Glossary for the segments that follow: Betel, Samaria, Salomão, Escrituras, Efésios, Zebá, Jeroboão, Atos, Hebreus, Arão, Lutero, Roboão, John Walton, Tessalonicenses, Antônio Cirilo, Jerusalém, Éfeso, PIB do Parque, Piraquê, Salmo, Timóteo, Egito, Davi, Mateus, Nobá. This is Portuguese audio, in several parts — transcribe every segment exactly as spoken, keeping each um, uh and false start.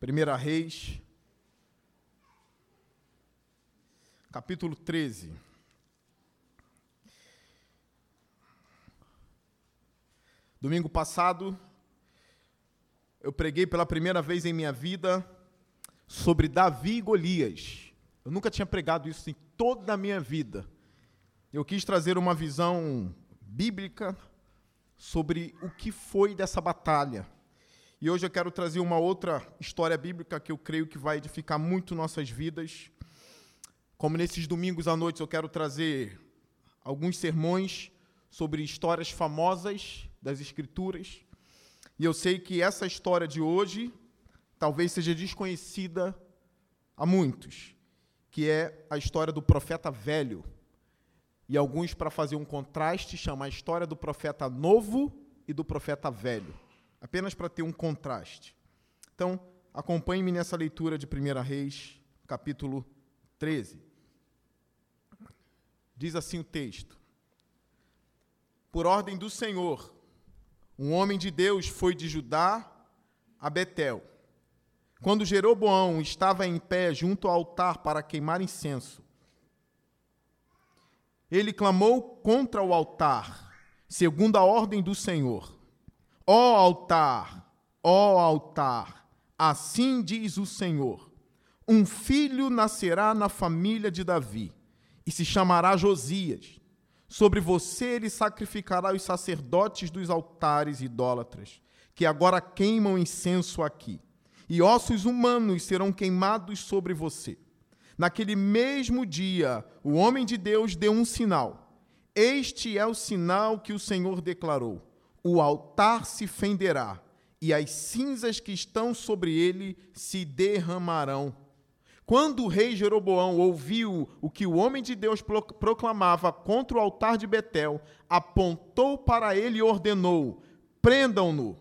Primeira Reis, capítulo treze. Domingo passado, eu preguei pela primeira vez em minha vida sobre Davi e Golias. Eu nunca tinha pregado isso em toda a minha vida. Eu quis trazer uma visão bíblica sobre o que foi dessa batalha. E hoje eu quero trazer uma outra história bíblica que eu creio que vai edificar muito nossas vidas. Como nesses domingos à noite eu quero trazer alguns sermões sobre histórias famosas das Escrituras. E eu sei que essa história de hoje talvez seja desconhecida a muitos, que é a história do profeta velho. E alguns, para fazer um contraste, chamam a história do profeta novo e do profeta velho. Apenas para ter um contraste. Então, acompanhe-me nessa leitura de Primeira Reis, capítulo treze. Diz assim o texto: Por ordem do Senhor, um homem de Deus foi de Judá a Betel. Quando Jeroboão estava em pé junto ao altar para queimar incenso, ele clamou contra o altar, segundo a ordem do Senhor: Ó altar, ó altar, assim diz o Senhor: um filho nascerá na família de Davi, e se chamará Josias. Sobre você ele sacrificará os sacerdotes dos altares idólatras, que agora queimam incenso aqui, e ossos humanos serão queimados sobre você. Naquele mesmo dia, o homem de Deus deu um sinal. Este é o sinal que o Senhor declarou: o altar se fenderá, e as cinzas que estão sobre ele se derramarão. Quando o rei Jeroboão ouviu o que o homem de Deus proclamava contra o altar de Betel, apontou para ele e ordenou: prendam-no.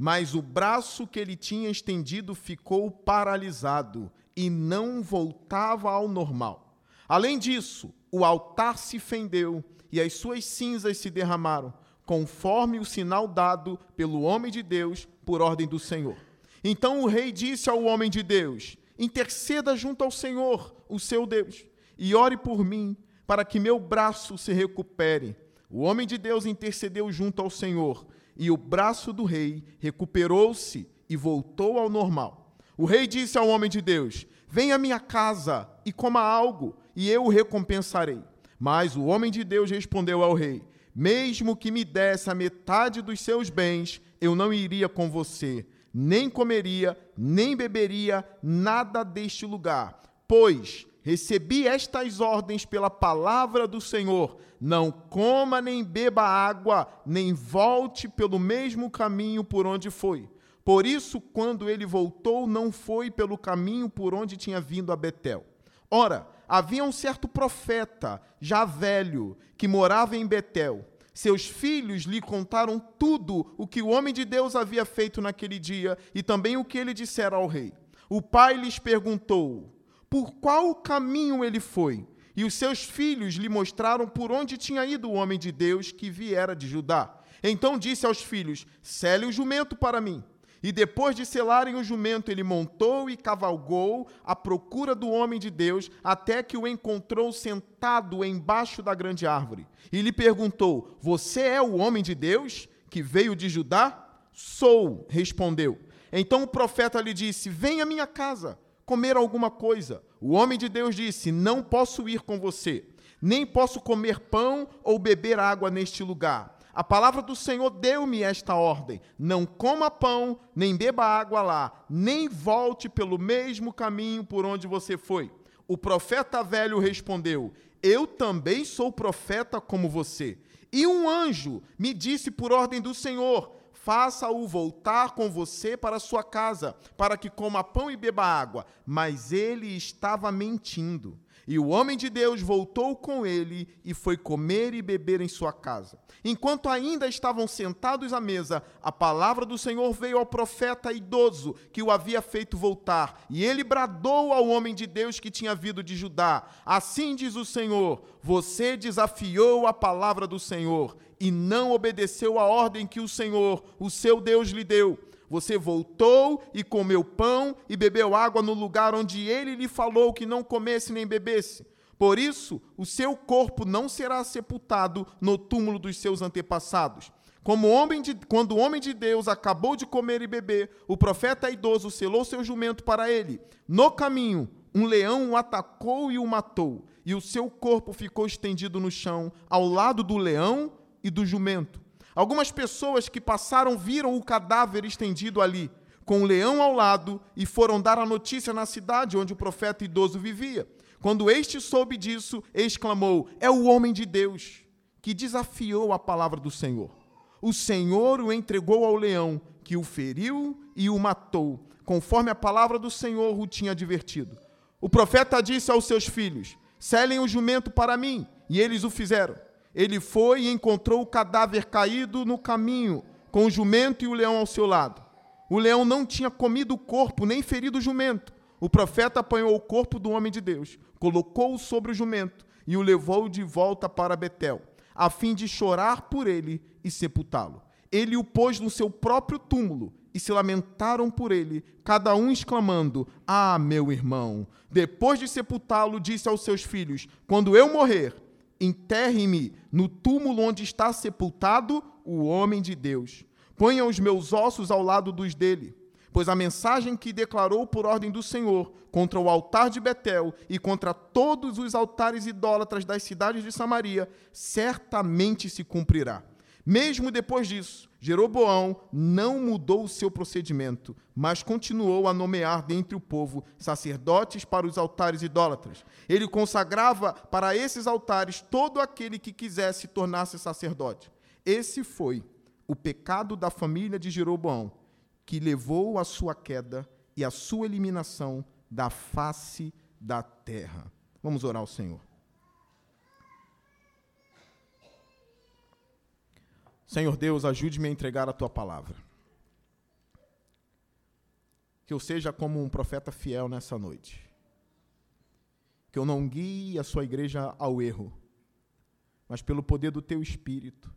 Mas o braço que ele tinha estendido ficou paralisado e não voltava ao normal. Além disso, o altar se fendeu e as suas cinzas se derramaram, conforme o sinal dado pelo homem de Deus por ordem do Senhor. Então o rei disse ao homem de Deus: interceda junto ao Senhor, o seu Deus, e ore por mim, para que meu braço se recupere. O homem de Deus intercedeu junto ao Senhor, e o braço do rei recuperou-se e voltou ao normal. O rei disse ao homem de Deus: venha à minha casa e coma algo, e eu o recompensarei. Mas o homem de Deus respondeu ao rei: mesmo que me desse a metade dos seus bens, eu não iria com você, nem comeria, nem beberia nada deste lugar, pois recebi estas ordens pela palavra do Senhor: não coma nem beba água, nem volte pelo mesmo caminho por onde foi. Por isso, quando ele voltou, não foi pelo caminho por onde tinha vindo a Betel. Ora, havia um certo profeta, já velho, que morava em Betel. Seus filhos lhe contaram tudo o que o homem de Deus havia feito naquele dia e também o que ele dissera ao rei. O pai lhes perguntou por qual caminho ele foi, e os seus filhos lhe mostraram por onde tinha ido o homem de Deus que viera de Judá. Então disse aos filhos: cele o jumento para mim. E depois de selarem o jumento, ele montou e cavalgou à procura do homem de Deus, até que o encontrou sentado embaixo da grande árvore. E lhe perguntou: você é o homem de Deus que veio de Judá? Sou, respondeu. Então o profeta lhe disse: venha à minha casa comer alguma coisa. O homem de Deus disse: não posso ir com você, nem posso comer pão ou beber água neste lugar. A palavra do Senhor deu-me esta ordem: não coma pão, nem beba água lá, nem volte pelo mesmo caminho por onde você foi. O profeta velho respondeu: eu também sou profeta como você. E um anjo me disse por ordem do Senhor: faça-o voltar com você para sua casa, para que coma pão e beba água. Mas ele estava mentindo. E o homem de Deus voltou com ele e foi comer e beber em sua casa. Enquanto ainda estavam sentados à mesa, a palavra do Senhor veio ao profeta idoso que o havia feito voltar. E ele bradou ao homem de Deus que tinha vindo de Judá. Assim diz o Senhor, você desafiou a palavra do Senhor e não obedeceu à ordem que o Senhor, o seu Deus, lhe deu. Você voltou e comeu pão e bebeu água no lugar onde ele lhe falou que não comesse nem bebesse. Por isso, o seu corpo não será sepultado no túmulo dos seus antepassados. Como homem de, quando o homem de Deus acabou de comer e beber, o profeta idoso selou seu jumento para ele. No caminho, um leão o atacou e o matou, e o seu corpo ficou estendido no chão, ao lado do leão e do jumento. Algumas pessoas que passaram viram o cadáver estendido ali, com o leão ao lado, e foram dar a notícia na cidade onde o profeta idoso vivia. Quando este soube disso, exclamou, é o homem de Deus que desafiou a palavra do Senhor. O Senhor o entregou ao leão, que o feriu e o matou, conforme a palavra do Senhor o tinha advertido. O profeta disse aos seus filhos, selem o jumento para mim, e eles o fizeram. Ele foi e encontrou o cadáver caído no caminho, com o jumento e o leão ao seu lado. O leão não tinha comido o corpo, nem ferido o jumento. O profeta apanhou o corpo do homem de Deus, colocou-o sobre o jumento e o levou de volta para Betel, a fim de chorar por ele e sepultá-lo. Ele o pôs no seu próprio túmulo e se lamentaram por ele, cada um exclamando, ah, meu irmão! Depois de sepultá-lo, disse aos seus filhos, quando eu morrer, enterre-me no túmulo onde está sepultado o homem de Deus. Ponha os meus ossos ao lado dos dele, pois a mensagem que declarou por ordem do Senhor contra o altar de Betel e contra todos os altares idólatras das cidades de Samaria certamente se cumprirá. Mesmo depois disso, Jeroboão não mudou o seu procedimento, mas continuou a nomear dentre o povo sacerdotes para os altares idólatras. Ele consagrava para esses altares todo aquele que quisesse tornar-se sacerdote. Esse foi o pecado da família de Jeroboão, que levou à sua queda e à sua eliminação da face da terra. Vamos orar ao Senhor. Senhor Deus, ajude-me a entregar a Tua palavra. Que eu seja como um profeta fiel nessa noite. Que eu não guie a Sua igreja ao erro, mas pelo poder do Teu Espírito,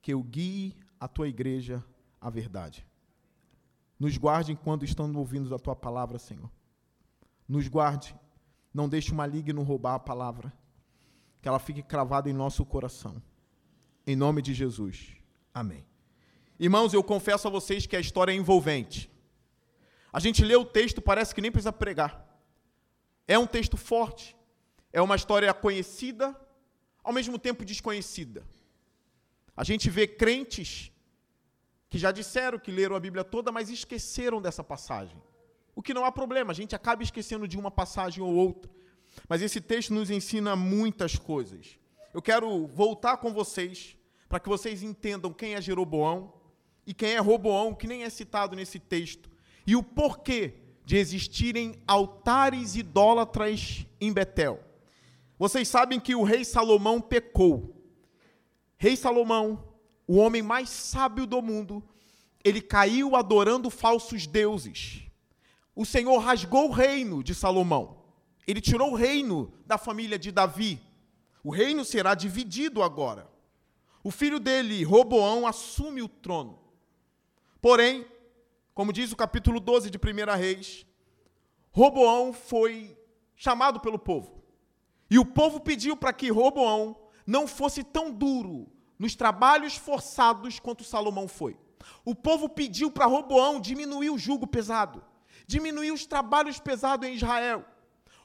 que eu guie a Tua igreja à verdade. Nos guarde enquanto estamos ouvindo a Tua palavra, Senhor. Nos guarde, não deixe o maligno roubar a palavra, que ela fique cravada em nosso coração. Em nome de Jesus. Amém. Irmãos, eu confesso a vocês que a história é envolvente. A gente lê o texto, parece que nem precisa pregar. É um texto forte. É uma história conhecida, ao mesmo tempo desconhecida. A gente vê crentes que já disseram que leram a Bíblia toda, mas esqueceram dessa passagem. O que não há problema, a gente acaba esquecendo de uma passagem ou outra. Mas esse texto nos ensina muitas coisas. Eu quero voltar com vocês, para que vocês entendam quem é Jeroboão e quem é Roboão, que nem é citado nesse texto, e o porquê de existirem altares idólatras em Betel. Vocês sabem que o rei Salomão pecou. Rei Salomão, o homem mais sábio do mundo, ele caiu adorando falsos deuses. O Senhor rasgou o reino de Salomão. Ele tirou o reino da família de Davi. O reino será dividido agora. O filho dele, Roboão, assume o trono. Porém, como diz o capítulo doze de Primeira Reis, Roboão foi chamado pelo povo. E o povo pediu para que Roboão não fosse tão duro nos trabalhos forçados quanto Salomão foi. O povo pediu para Roboão diminuir o jugo pesado, diminuir os trabalhos pesados em Israel.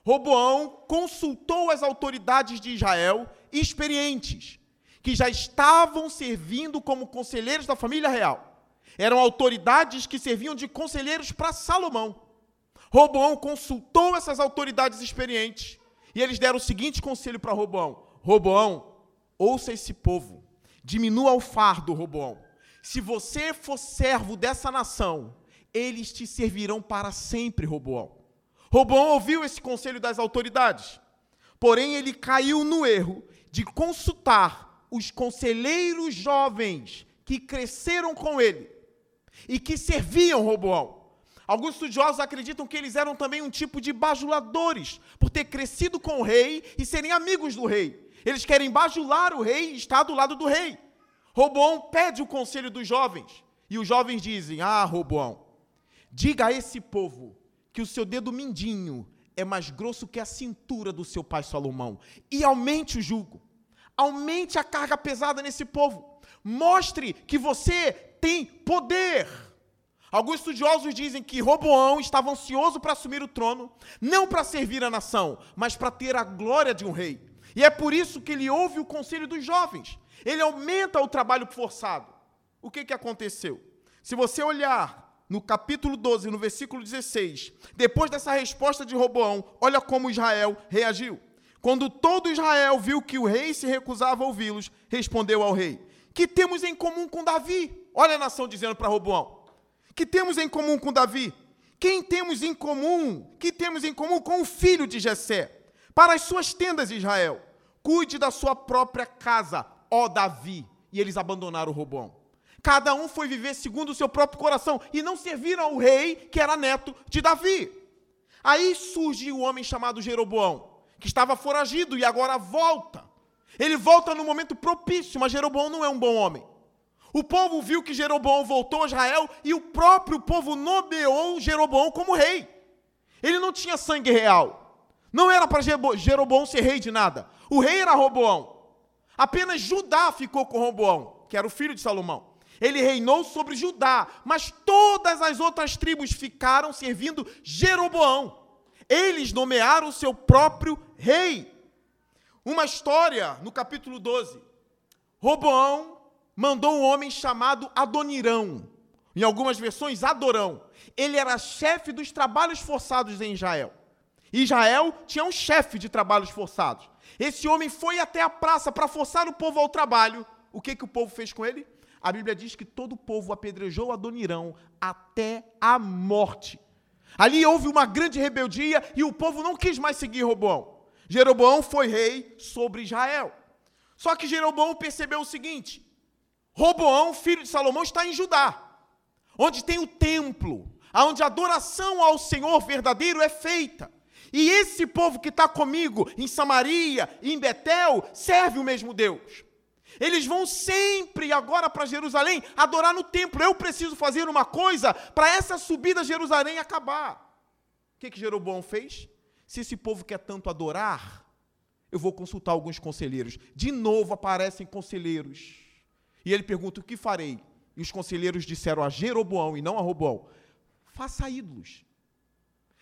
Roboão consultou as autoridades de Israel, experientes, que já estavam servindo como conselheiros da família real. Eram autoridades que serviam de conselheiros para Salomão. Roboão consultou essas autoridades experientes e eles deram o seguinte conselho para Roboão. Roboão, ouça esse povo, diminua o fardo, Roboão. Se você for servo dessa nação, eles te servirão para sempre, Roboão. Roboão ouviu esse conselho das autoridades Porém, ele caiu no erro de consultar os conselheiros jovens que cresceram com ele e que serviam Roboão. Alguns estudiosos acreditam que eles eram também um tipo de bajuladores, por ter crescido com o rei e serem amigos do rei. Eles querem bajular o rei e estar do lado do rei. Roboão pede o conselho dos jovens, e os jovens dizem: ah, Roboão, diga a esse povo que o seu dedo mindinho é mais grosso que a cintura do seu pai Salomão, e aumente o jugo, aumente a carga pesada nesse povo, mostre que você tem poder. Alguns estudiosos dizem que Roboão estava ansioso para assumir o trono, não para servir a nação, mas para ter a glória de um rei. E é por isso que ele ouve o conselho dos jovens. Ele aumenta o trabalho forçado. O que, que aconteceu? Se você olhar no capítulo doze, no versículo dezesseis, depois dessa resposta de Roboão, olha como Israel reagiu. Quando todo Israel viu que o rei se recusava a ouvi-los, respondeu ao rei: que temos em comum com Davi? Olha a nação dizendo para Roboão. Que temos em comum com Davi? Quem temos em comum? Que temos em comum com o filho de Jessé? Para as suas tendas, Israel, cuide da sua própria casa, ó Davi. E eles abandonaram o Roboão. Cada um foi viver segundo o seu próprio coração e não serviram ao rei que era neto de Davi. Aí surge o homem chamado Jeroboão, que estava foragido e agora volta. Ele volta no momento propício, mas Jeroboão não é um bom homem. O povo viu que Jeroboão voltou a Israel e o próprio povo nomeou Jeroboão como rei. Ele não tinha sangue real. Não era para Jeroboão ser rei de nada. O rei era Roboão. Apenas Judá ficou com Roboão, que era o filho de Salomão. Ele reinou sobre Judá, mas todas as outras tribos ficaram servindo Jeroboão. Eles nomearam o seu próprio rei. Uma história no capítulo doze. Roboão mandou um homem chamado Adonirão, em algumas versões Adorão. Ele era chefe dos trabalhos forçados em Israel. Israel tinha um chefe de trabalhos forçados. Esse homem foi até a praça para forçar o povo ao trabalho. O que, que o povo fez com ele? A Bíblia diz que todo o povo apedrejou Adonirão até a morte. Ali houve uma grande rebeldia e o povo não quis mais seguir Roboão. Jeroboão foi rei sobre Israel. Só que Jeroboão percebeu o seguinte: Roboão, filho de Salomão, está em Judá, onde tem o templo, onde a adoração ao Senhor verdadeiro é feita. E esse povo que está comigo em Samaria, em Betel, serve o mesmo Deus. Eles vão sempre agora para Jerusalém adorar no templo. Eu preciso fazer uma coisa para essa subida a Jerusalém acabar. O que, que Jeroboão fez? Se esse povo quer tanto adorar, eu vou consultar alguns conselheiros. De novo aparecem conselheiros. E ele pergunta: o que farei? E os conselheiros disseram a Jeroboão e não a Roboão: faça ídolos.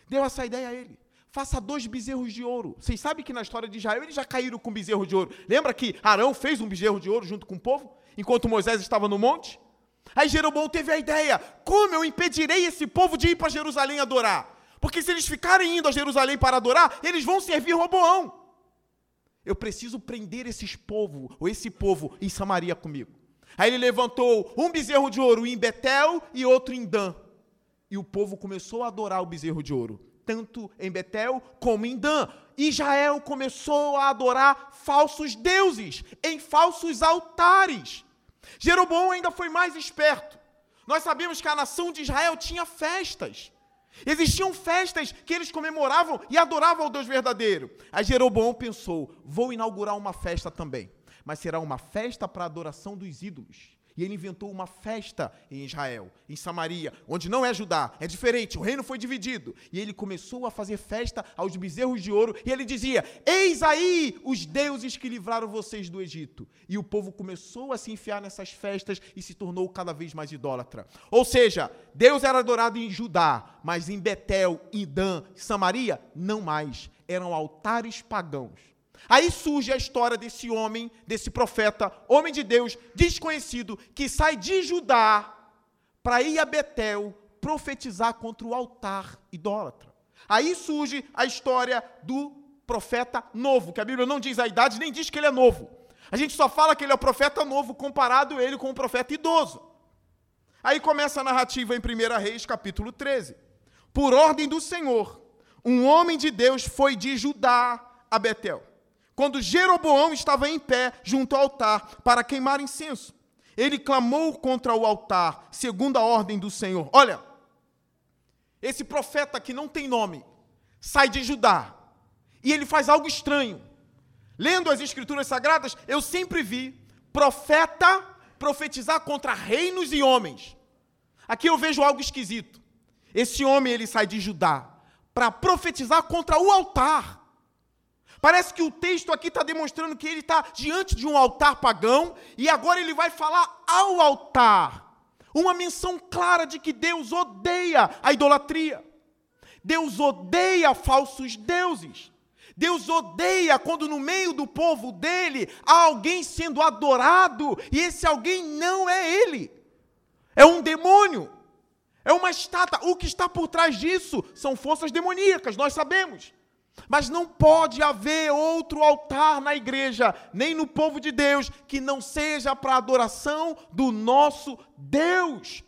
Deu essa ideia a ele. Faça dois bezerros de ouro. Vocês sabem que na história de Israel eles já caíram com bezerro de ouro. Lembra que Arão fez um bezerro de ouro junto com o povo, enquanto Moisés estava no monte? Aí Jeroboão teve a ideia: como eu impedirei esse povo de ir para Jerusalém adorar? Porque se eles ficarem indo a Jerusalém para adorar, eles vão servir Roboão. Eu preciso prender esses povo, ou esse povo em Samaria comigo. Aí ele levantou um bezerro de ouro em Betel e outro em Dan. E o povo começou a adorar o bezerro de ouro, tanto em Betel como em Dan. Israel começou a adorar falsos deuses, em falsos altares. Jeroboão ainda foi mais esperto. Nós sabemos que a nação de Israel tinha festas. Existiam festas que eles comemoravam e adoravam ao Deus verdadeiro. Aí Jeroboão pensou: vou inaugurar uma festa também, mas será uma festa para a adoração dos ídolos. E ele inventou uma festa em Israel, em Samaria, onde não é Judá, é diferente, o reino foi dividido. E ele começou a fazer festa aos bezerros de ouro, e ele dizia: eis aí os deuses que livraram vocês do Egito. E o povo começou a se enfiar nessas festas e se tornou cada vez mais idólatra. Ou seja, Deus era adorado em Judá, mas em Betel, em Dan, Samaria, não mais. Eram altares pagãos. Aí surge a história desse homem, desse profeta, homem de Deus, desconhecido, que sai de Judá para ir a Betel profetizar contra o altar idólatra. Aí surge a história do profeta novo, que a Bíblia não diz a idade, nem diz que ele é novo. A gente só fala que ele é o profeta novo, comparado ele com o profeta idoso. Aí começa a narrativa em Primeira Reis, capítulo treze. Por ordem do Senhor, um homem de Deus foi de Judá a Betel, quando Jeroboão estava em pé junto ao altar para queimar incenso. Ele clamou contra o altar, segundo a ordem do Senhor. Olha, esse profeta que não tem nome, sai de Judá, e ele faz algo estranho. Lendo as Escrituras Sagradas, eu sempre vi profeta profetizar contra reinos e homens. Aqui eu vejo algo esquisito. Esse homem, ele sai de Judá para profetizar contra o altar. Parece que o texto aqui está demonstrando que ele está diante de um altar pagão e agora ele vai falar ao altar. Uma menção clara de que Deus odeia a idolatria. Deus odeia falsos deuses. Deus odeia quando no meio do povo dele há alguém sendo adorado e esse alguém não é ele. É um demônio. É uma estátua. O que está por trás disso são forças demoníacas, nós sabemos. Mas não pode haver outro altar na igreja, nem no povo de Deus, que não seja para a adoração do nosso Deus.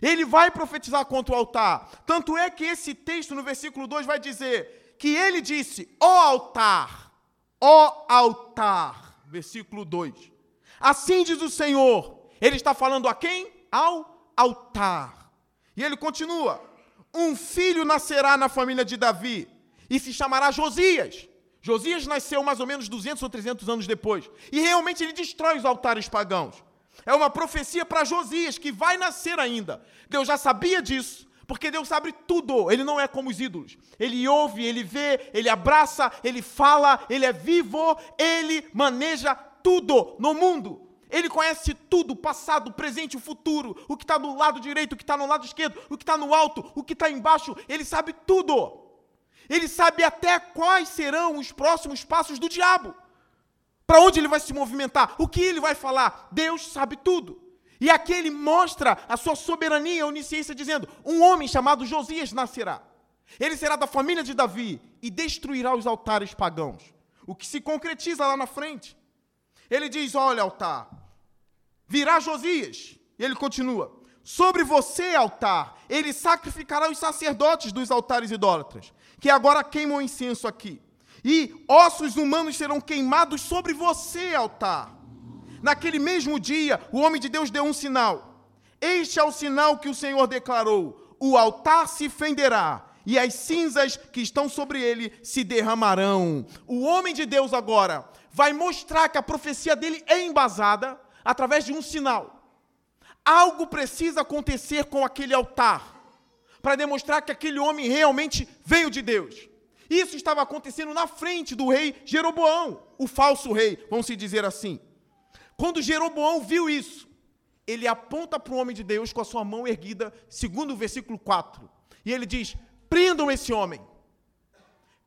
Ele vai profetizar contra o altar. Tanto é que esse texto, no versículo dois, vai dizer que ele disse, ó altar, ó altar, versículo dois. Assim diz o Senhor. Ele está falando a quem? Ao altar. E ele continua, um filho nascerá na família de Davi, e se chamará Josias. Josias nasceu mais ou menos duzentos ou trezentos anos depois. E realmente ele destrói os altares pagãos. É uma profecia para Josias, que vai nascer ainda. Deus já sabia disso, porque Deus sabe tudo. Ele não é como os ídolos. Ele ouve, ele vê, ele abraça, ele fala, ele é vivo, ele maneja tudo no mundo. Ele conhece tudo, o passado, o presente, o futuro, o que está do lado direito, o que está no lado esquerdo, o que está no alto, o que está embaixo. Ele sabe tudo. Ele sabe até quais serão os próximos passos do diabo. Para onde ele vai se movimentar, o que ele vai falar. Deus sabe tudo. E aqui ele mostra a sua soberania e onisciência, dizendo, um homem chamado Josias nascerá. Ele será da família de Davi e destruirá os altares pagãos. O que se concretiza lá na frente. Ele diz, olha altar, virá Josias. E ele continua. Sobre você, altar, ele sacrificará os sacerdotes dos altares idólatras, que agora queimam incenso aqui. E ossos humanos serão queimados sobre você, altar. Naquele mesmo dia, o homem de Deus deu um sinal. Este é o sinal que o Senhor declarou. O altar se fenderá, e as cinzas que estão sobre ele se derramarão. O homem de Deus agora vai mostrar que a profecia dele é embasada através de um sinal. Algo precisa acontecer com aquele altar, para demonstrar que aquele homem realmente veio de Deus. Isso estava acontecendo na frente do rei Jeroboão, o falso rei, vamos se dizer assim. Quando Jeroboão viu isso, ele aponta para o homem de Deus com a sua mão erguida, segundo o versículo quatro, e ele diz, prendam esse homem,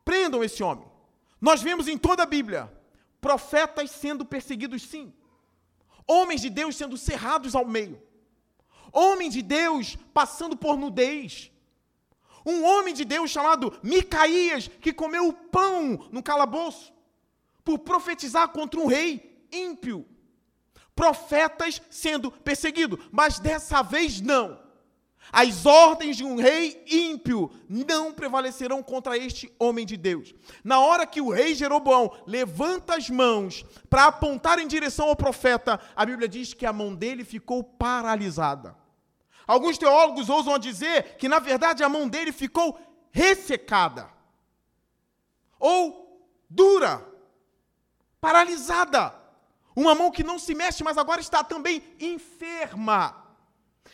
prendam esse homem. Nós vemos em toda a Bíblia, profetas sendo perseguidos sim, homens de Deus sendo cerrados ao meio, homem de Deus passando por nudez, um homem de Deus chamado Micaías, que comeu o pão no calabouço, por profetizar contra um rei ímpio, profetas sendo perseguidos, mas dessa vez não, as ordens de um rei ímpio não prevalecerão contra este homem de Deus. Na hora que o rei Jeroboão levanta as mãos para apontar em direção ao profeta, a Bíblia diz que a mão dele ficou paralisada. Alguns teólogos ousam dizer que, na verdade, a mão dele ficou ressecada, ou dura, paralisada. Uma mão que não se mexe, mas agora está também enferma.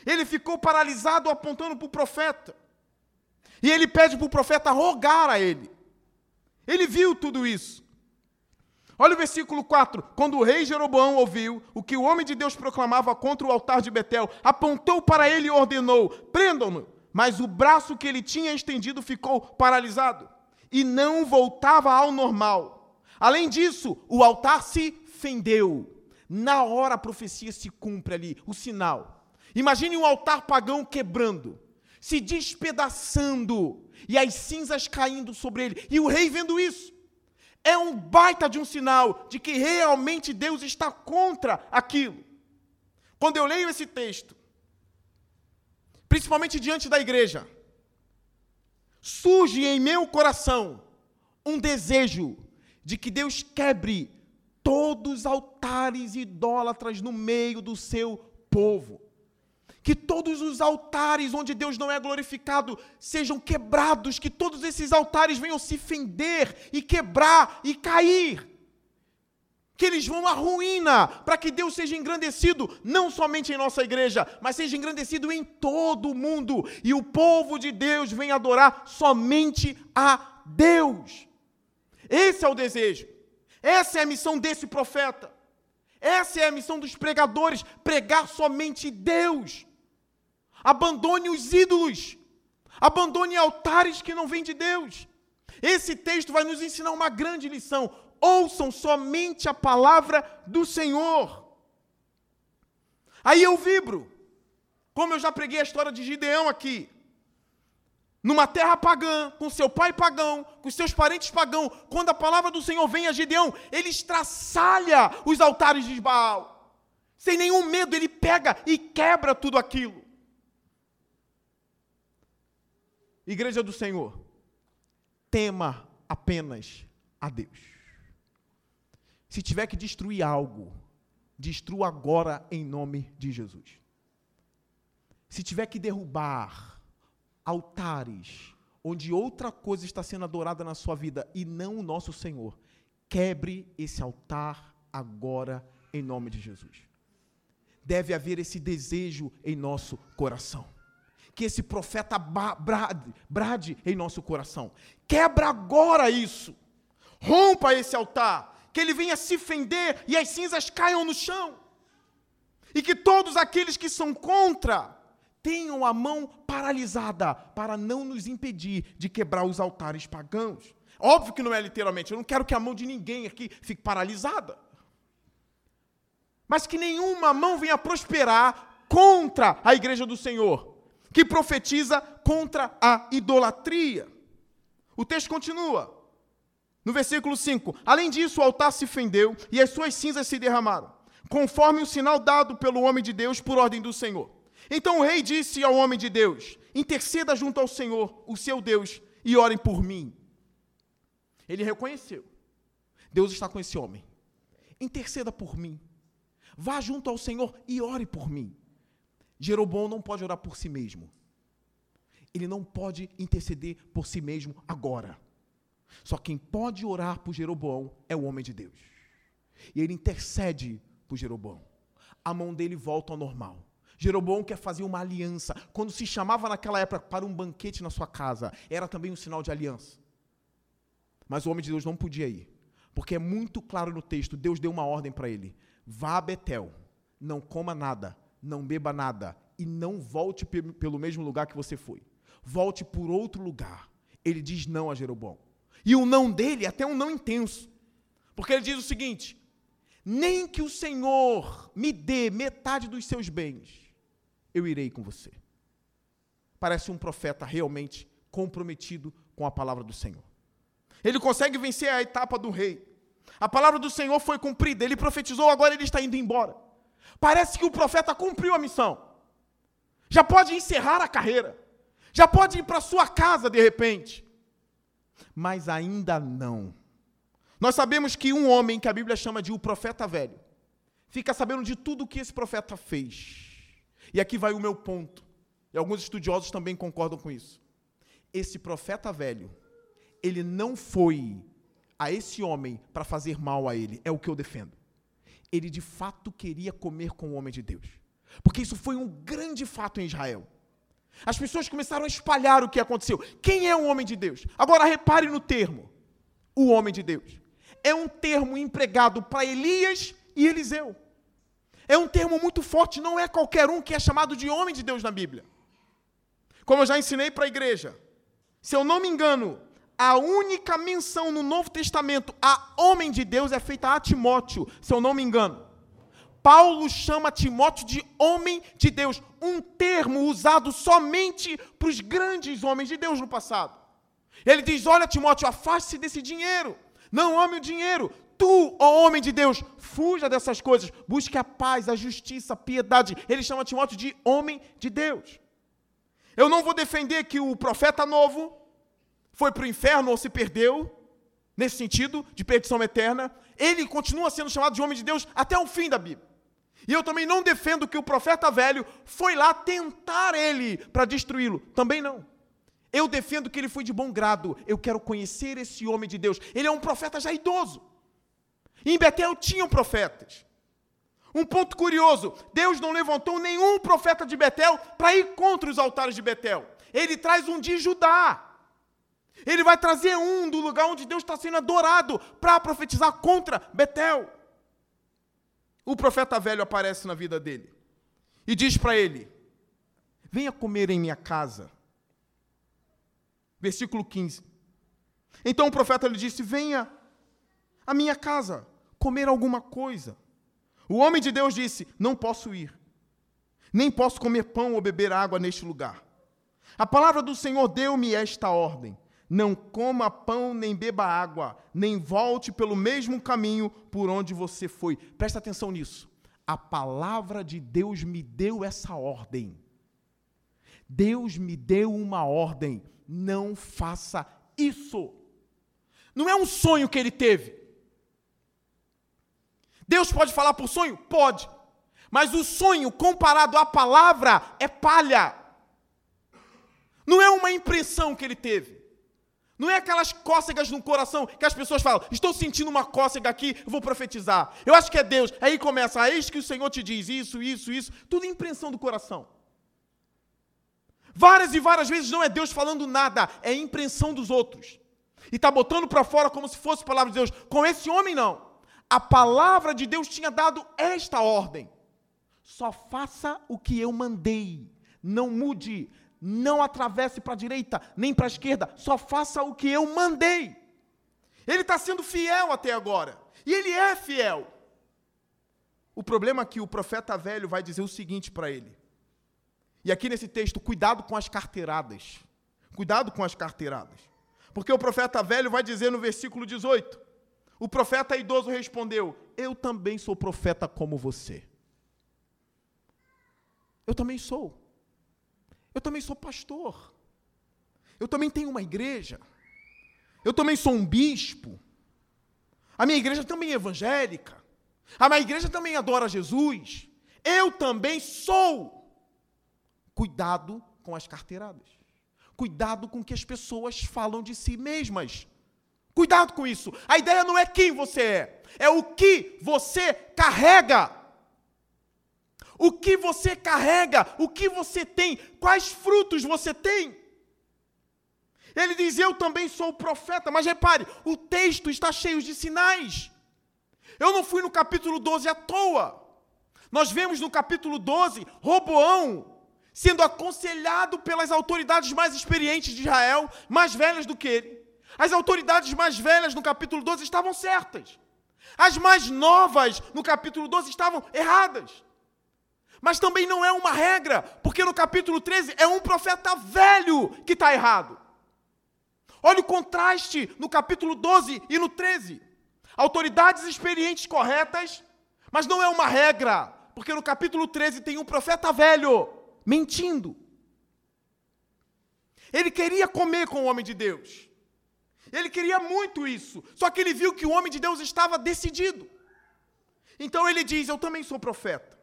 Ele ficou paralisado apontando para o profeta. E ele pede para o profeta rogar a ele. Ele viu tudo isso. Olha o versículo quatro. Quando o rei Jeroboão ouviu o que o homem de Deus proclamava contra o altar de Betel, apontou para ele e ordenou, prendam-no. Mas o braço que ele tinha estendido ficou paralisado e não voltava ao normal. Além disso, o altar se fendeu. Na hora a profecia se cumpre ali, o sinal. Imagine um altar pagão quebrando, se despedaçando, e as cinzas caindo sobre ele. E o rei vendo isso, é um baita de um sinal de que realmente Deus está contra aquilo. Quando eu leio esse texto, principalmente diante da igreja, surge em meu coração um desejo de que Deus quebre todos os altares idólatras no meio do seu povo. Que todos os altares onde Deus não é glorificado sejam quebrados, que todos esses altares venham se fender e quebrar e cair. Que eles vão à ruína, para que Deus seja engrandecido, não somente em nossa igreja, mas seja engrandecido em todo o mundo. E o povo de Deus venha adorar somente a Deus. Esse é o desejo. Essa é a missão desse profeta. Essa é a missão dos pregadores, pregar somente Deus. Abandone os ídolos, abandone altares que não vêm de Deus. Esse texto vai nos ensinar uma grande lição. Ouçam somente a palavra do Senhor. Aí eu vibro, como eu já preguei a história de Gideão aqui, numa terra pagã, com seu pai pagão, com seus parentes pagãos, quando a palavra do Senhor vem a Gideão, ele estraçalha os altares de Baal. Sem nenhum medo, ele pega e quebra tudo aquilo. Igreja do Senhor, tema apenas a Deus. Se tiver que destruir algo, destrua agora em nome de Jesus. Se tiver que derrubar altares onde outra coisa está sendo adorada na sua vida e não o nosso Senhor, quebre esse altar agora em nome de Jesus. Deve haver esse desejo em nosso coração, que esse profeta brade, brade em nosso coração, quebra agora isso, rompa esse altar, que ele venha se fender e as cinzas caiam no chão, e que todos aqueles que são contra tenham a mão paralisada para não nos impedir de quebrar os altares pagãos. Óbvio que não é literalmente, eu não quero que a mão de ninguém aqui fique paralisada. Mas que nenhuma mão venha prosperar contra a igreja do Senhor, que profetiza contra a idolatria. O texto continua, no versículo cinco. Além disso, o altar se fendeu e as suas cinzas se derramaram, conforme o sinal dado pelo homem de Deus por ordem do Senhor. Então o rei disse ao homem de Deus, interceda junto ao Senhor, o seu Deus, e orem por mim. Ele reconheceu, Deus está com esse homem, interceda por mim, vá junto ao Senhor e ore por mim. Jeroboão não pode orar por si mesmo, ele não pode interceder por si mesmo agora, só quem pode orar por Jeroboão é o homem de Deus, e ele intercede por Jeroboão, a mão dele volta ao normal. Jeroboão quer fazer uma aliança. Quando se chamava naquela época para um banquete na sua casa, era também um sinal de aliança. Mas o homem de Deus não podia ir, porque é muito claro no texto, Deus deu uma ordem para ele. Vá a Betel, não coma nada, não beba nada, e não volte pe- pelo mesmo lugar que você foi. Volte por outro lugar. Ele diz não a Jeroboão. E o não dele é até um não intenso, porque ele diz o seguinte, nem que o Senhor me dê metade dos seus bens, eu irei com você. Parece um profeta realmente comprometido com a palavra do Senhor. Ele consegue vencer a etapa do rei. A palavra do Senhor foi cumprida, ele profetizou, agora ele está indo embora. Parece que o profeta cumpriu a missão. Já pode encerrar a carreira. Já pode ir para sua casa de repente. Mas ainda não. Nós sabemos que um homem que a Bíblia chama de o profeta velho, fica sabendo de tudo o que esse profeta fez. E aqui vai o meu ponto, e alguns estudiosos também concordam com isso. Esse profeta velho, ele não foi a esse homem para fazer mal a ele, é o que eu defendo. Ele de fato queria comer com o homem de Deus, porque isso foi um grande fato em Israel. As pessoas começaram a espalhar o que aconteceu. Quem é o homem de Deus? Agora repare no termo, o homem de Deus. É um termo empregado para Elias e Eliseu. É um termo muito forte, não é qualquer um que é chamado de homem de Deus na Bíblia. Como eu já ensinei para a igreja, se eu não me engano, a única menção no Novo Testamento a homem de Deus é feita a Timóteo, se eu não me engano. Paulo chama Timóteo de homem de Deus, um termo usado somente para os grandes homens de Deus no passado. Ele diz, olha Timóteo, afaste-se desse dinheiro, não ame o dinheiro. Tu, ó homem de Deus, fuja dessas coisas, busque a paz, a justiça, a piedade. Ele chama Timóteo de homem de Deus. Eu não vou defender que o profeta novo foi para o inferno ou se perdeu, nesse sentido, de perdição eterna, ele continua sendo chamado de homem de Deus até o fim da Bíblia. E eu também não defendo que o profeta velho foi lá tentar ele para destruí-lo. Também não. Eu defendo que ele foi de bom grado. Eu quero conhecer esse homem de Deus. Ele é um profeta já idoso. Em Betel tinham profetas. Um ponto curioso, Deus não levantou nenhum profeta de Betel para ir contra os altares de Betel. Ele traz um de Judá. Ele vai trazer um do lugar onde Deus está sendo adorado para profetizar contra Betel. O profeta velho aparece na vida dele e diz para ele, venha comer em minha casa. Versículo quinze. Então o profeta lhe disse, venha à minha casa comer alguma coisa. O homem de Deus disse, não posso ir, nem posso comer pão ou beber água neste lugar. A palavra do Senhor deu-me esta ordem, não coma pão nem beba água, nem volte pelo mesmo caminho por onde você foi. Presta atenção nisso. A palavra de Deus me deu essa ordem. Deus me deu uma ordem, não faça isso. Não é um sonho que ele teve. Deus pode falar por sonho? Pode. Mas o sonho comparado à palavra é palha. Não é uma impressão que ele teve. Não é aquelas cócegas no coração que as pessoas falam, estou sentindo uma cócega aqui, vou profetizar. Eu acho que é Deus. Aí começa, ah, eis que o Senhor te diz isso, isso, isso. Tudo é impressão do coração. Várias e várias vezes não é Deus falando nada, é impressão dos outros. E está botando para fora como se fosse palavra de Deus. Com esse homem, não. A palavra de Deus tinha dado esta ordem. Só faça o que eu mandei. Não mude. Não atravesse para a direita, nem para a esquerda. Só faça o que eu mandei. Ele está sendo fiel até agora. E ele é fiel. O problema é que o profeta velho vai dizer o seguinte para ele. E aqui nesse texto, cuidado com as carteiradas. Cuidado com as carteiradas. Porque o profeta velho vai dizer no versículo dezoito. O profeta idoso respondeu, eu também sou profeta como você. Eu também sou. Eu também sou pastor. Eu também tenho uma igreja. Eu também sou um bispo. A minha igreja também é evangélica. A minha igreja também adora Jesus. Eu também sou. Cuidado com as carteiradas. Cuidado com o que as pessoas falam de si mesmas. Cuidado com isso. A ideia não é quem você é, é o que você carrega. O que você carrega, o que você tem, quais frutos você tem. Ele diz, eu também sou profeta, mas repare, o texto está cheio de sinais. Eu não fui no capítulo doze à toa. Nós vemos no capítulo doze, Roboão sendo aconselhado pelas autoridades mais experientes de Israel, mais velhas do que ele. As autoridades mais velhas no capítulo doze estavam certas. As mais novas no capítulo doze estavam erradas. Mas também não é uma regra, porque no capítulo treze é um profeta velho que está errado. Olha o contraste no capítulo doze e no treze. Autoridades experientes corretas, mas não é uma regra, porque no capítulo treze tem um profeta velho mentindo. Ele queria comer com o homem de Deus. Ele queria muito isso, só que ele viu que o homem de Deus estava decidido. Então ele diz, eu também sou profeta.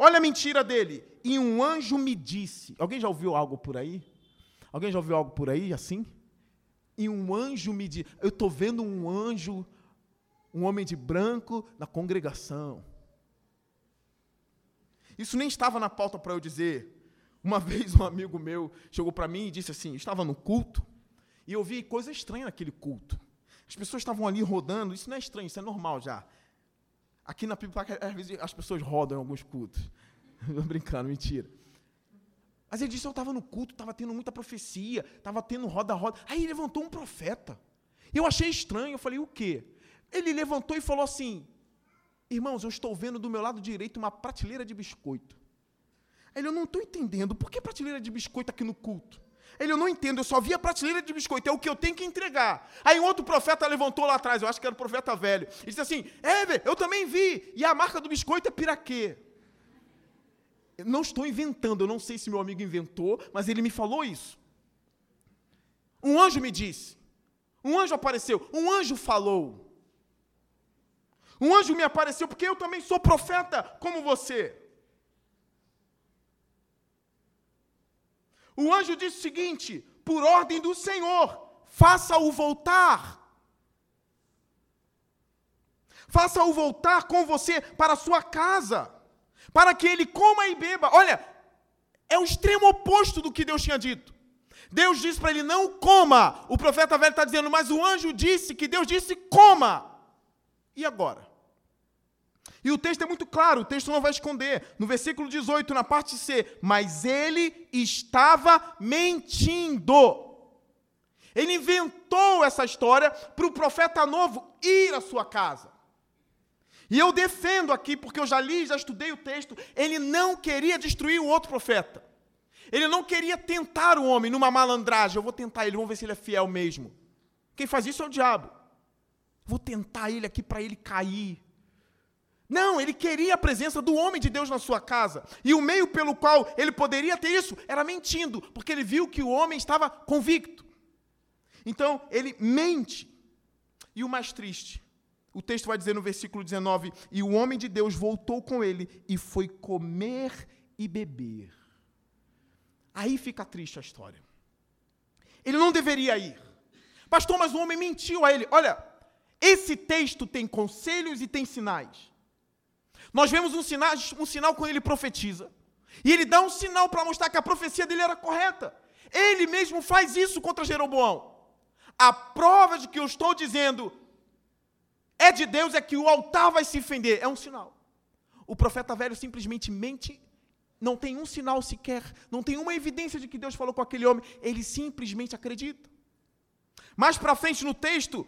Olha a mentira dele. E um anjo me disse. Alguém já ouviu algo por aí? Alguém já ouviu algo por aí, assim? E um anjo me disse. Eu estou vendo um anjo, um homem de branco, na congregação. Isso nem estava na pauta para eu dizer. Uma vez um amigo meu chegou para mim e disse assim, eu estava no culto, e eu vi coisa estranha naquele culto. As pessoas estavam ali rodando. Isso não é estranho, isso é normal já. Aqui na Pipaca, às vezes, as pessoas rodam em alguns cultos. Estou brincando, mentira. Mas ele disse, eu estava no culto, estava tendo muita profecia, estava tendo roda-roda. Aí ele levantou um profeta. Eu achei estranho. Eu falei, o quê? Ele levantou e falou assim, irmãos, eu estou vendo do meu lado direito uma prateleira de biscoito. Aí ele, eu não estou entendendo. Por que prateleira de biscoito aqui no culto? Ele, eu não entendo, eu só vi a prateleira de biscoito, é o que eu tenho que entregar. Aí um outro profeta levantou lá atrás, eu acho que era o profeta velho, e disse assim, é, eu também vi, e a marca do biscoito é piraquê. Eu não estou inventando, eu não sei se meu amigo inventou, mas ele me falou isso. Um anjo me disse, Um anjo apareceu, um anjo falou. Um anjo me apareceu porque eu também sou profeta como você. O anjo disse o seguinte: por ordem do Senhor, faça-o voltar. Faça-o voltar com você para a sua casa, para que ele coma e beba. Olha, é o extremo oposto do que Deus tinha dito. Deus disse para ele, não coma. O profeta velho está dizendo, mas o anjo disse que Deus disse, coma. E agora? E o texto é muito claro, o texto não vai esconder. No versículo dezoito, na parte C, mas ele estava mentindo. Ele inventou essa história para o profeta novo ir à sua casa. E eu defendo aqui, porque eu já li, já estudei o texto, ele não queria destruir o outro profeta. Ele não queria tentar o homem numa malandragem. Eu vou tentar ele, vamos ver se ele é fiel mesmo. Quem faz isso é o diabo. Vou tentar ele aqui para ele cair. Não, ele queria a presença do homem de Deus na sua casa. E o meio pelo qual ele poderia ter isso era mentindo, porque ele viu que o homem estava convicto. Então, ele mente. E o mais triste, o texto vai dizer no versículo dezenove, e o homem de Deus voltou com ele e foi comer e beber. Aí fica triste a história. Ele não deveria ir. Pastor, mas o homem mentiu a ele. Olha, esse texto tem conselhos e tem sinais. Nós vemos um sinal, um sinal quando ele profetiza. E ele dá um sinal para mostrar que a profecia dele era correta. Ele mesmo faz isso contra Jeroboão. A prova de que eu estou dizendo é de Deus é que o altar vai se fender. É um sinal. O profeta velho simplesmente mente, não tem um sinal sequer, não tem uma evidência de que Deus falou com aquele homem. Ele simplesmente acredita. Mais para frente no texto,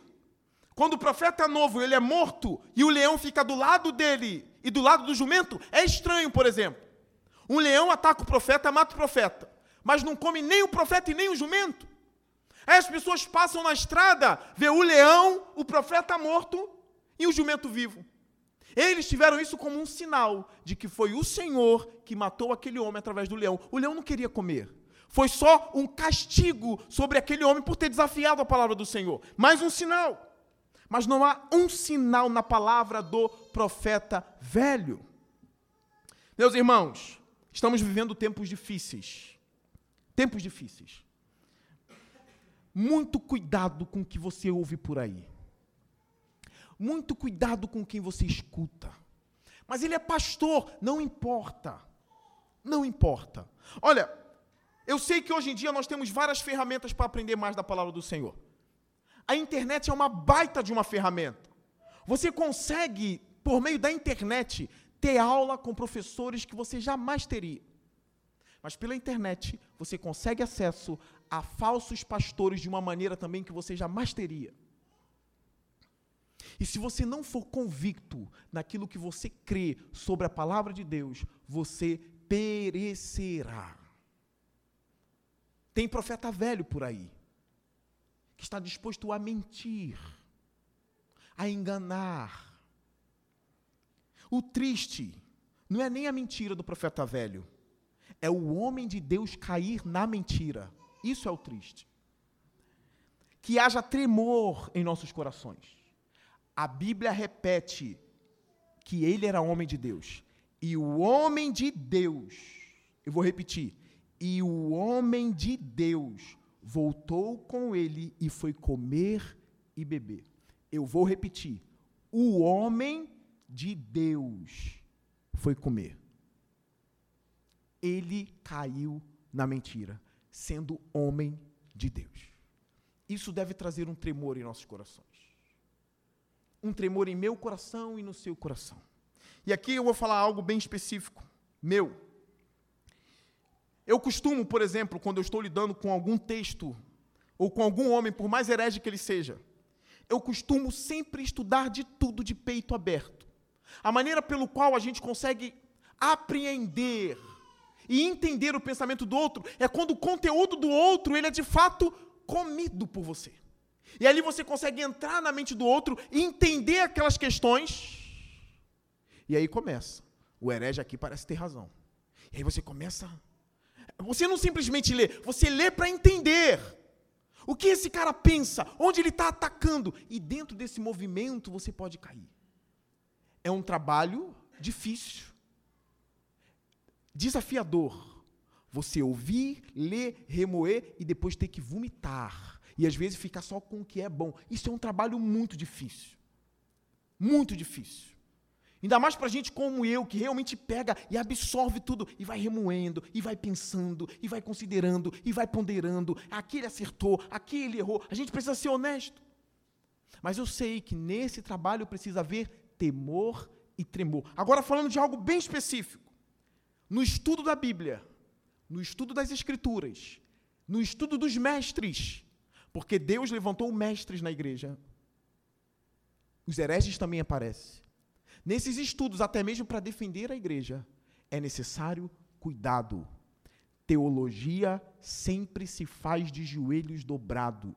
quando o profeta novo, ele é morto e o leão fica do lado dele e do lado do jumento, é estranho, por exemplo. Um leão ataca o profeta, mata o profeta, mas não come nem o profeta e nem o jumento. Aí as pessoas passam na estrada, vê o leão, o profeta morto e o jumento vivo. Eles tiveram isso como um sinal de que foi o Senhor que matou aquele homem através do leão. O leão não queria comer. Foi só um castigo sobre aquele homem por ter desafiado a palavra do Senhor. Mais um sinal. Mas não há um sinal na palavra do profeta velho. Meus irmãos, estamos vivendo tempos difíceis. Tempos difíceis. Muito cuidado com o que você ouve por aí. Muito cuidado com quem você escuta. Mas ele é pastor, não importa. Não importa. Olha, eu sei que hoje em dia nós temos várias ferramentas para aprender mais da palavra do Senhor. A internet é uma baita de uma ferramenta. Você consegue, por meio da internet, ter aula com professores que você jamais teria. Mas pela internet, você consegue acesso a falsos pastores de uma maneira também que você jamais teria. E se você não for convicto naquilo que você crê sobre a palavra de Deus, você perecerá. Tem profeta velho por aí, que está disposto a mentir, a enganar. O triste não é nem a mentira do profeta velho, é o homem de Deus cair na mentira. Isso é o triste. Que haja tremor em nossos corações. A Bíblia repete que ele era homem de Deus. E o homem de Deus, eu vou repetir, e o homem de Deus voltou com ele e foi comer e beber. Eu vou repetir. O homem de Deus foi comer. Ele caiu na mentira, sendo homem de Deus. Isso deve trazer um tremor em nossos corações. Um tremor em meu coração e no seu coração. E aqui eu vou falar algo bem específico, meu. Eu costumo, por exemplo, quando eu estou lidando com algum texto, ou com algum homem, por mais herege que ele seja, eu costumo sempre estudar de tudo de peito aberto. A maneira pelo qual a gente consegue apreender e entender o pensamento do outro é quando o conteúdo do outro ele é de fato comido por você. E ali você consegue entrar na mente do outro e entender aquelas questões. E aí começa. O herege aqui parece ter razão. E aí você começa... Você não simplesmente lê, você lê para entender. O que esse cara pensa? Onde ele está atacando? E dentro desse movimento você pode cair. É um trabalho difícil, desafiador. Você ouvir, ler, remoer e depois ter que vomitar. E às vezes ficar só com o que é bom. Isso é um trabalho muito difícil. Muito difícil. Ainda mais para gente como eu, que realmente pega e absorve tudo, e vai remoendo, e vai pensando, e vai considerando, e vai ponderando. Aqui ele acertou, aqui ele errou. A gente precisa ser honesto. Mas eu sei que nesse trabalho precisa haver temor e tremor. Agora falando de algo bem específico. No estudo da Bíblia, no estudo das Escrituras, no estudo dos mestres, porque Deus levantou mestres na igreja. Os hereges também aparecem. Nesses estudos, até mesmo para defender a igreja, é necessário cuidado. Teologia sempre se faz de joelhos dobrados,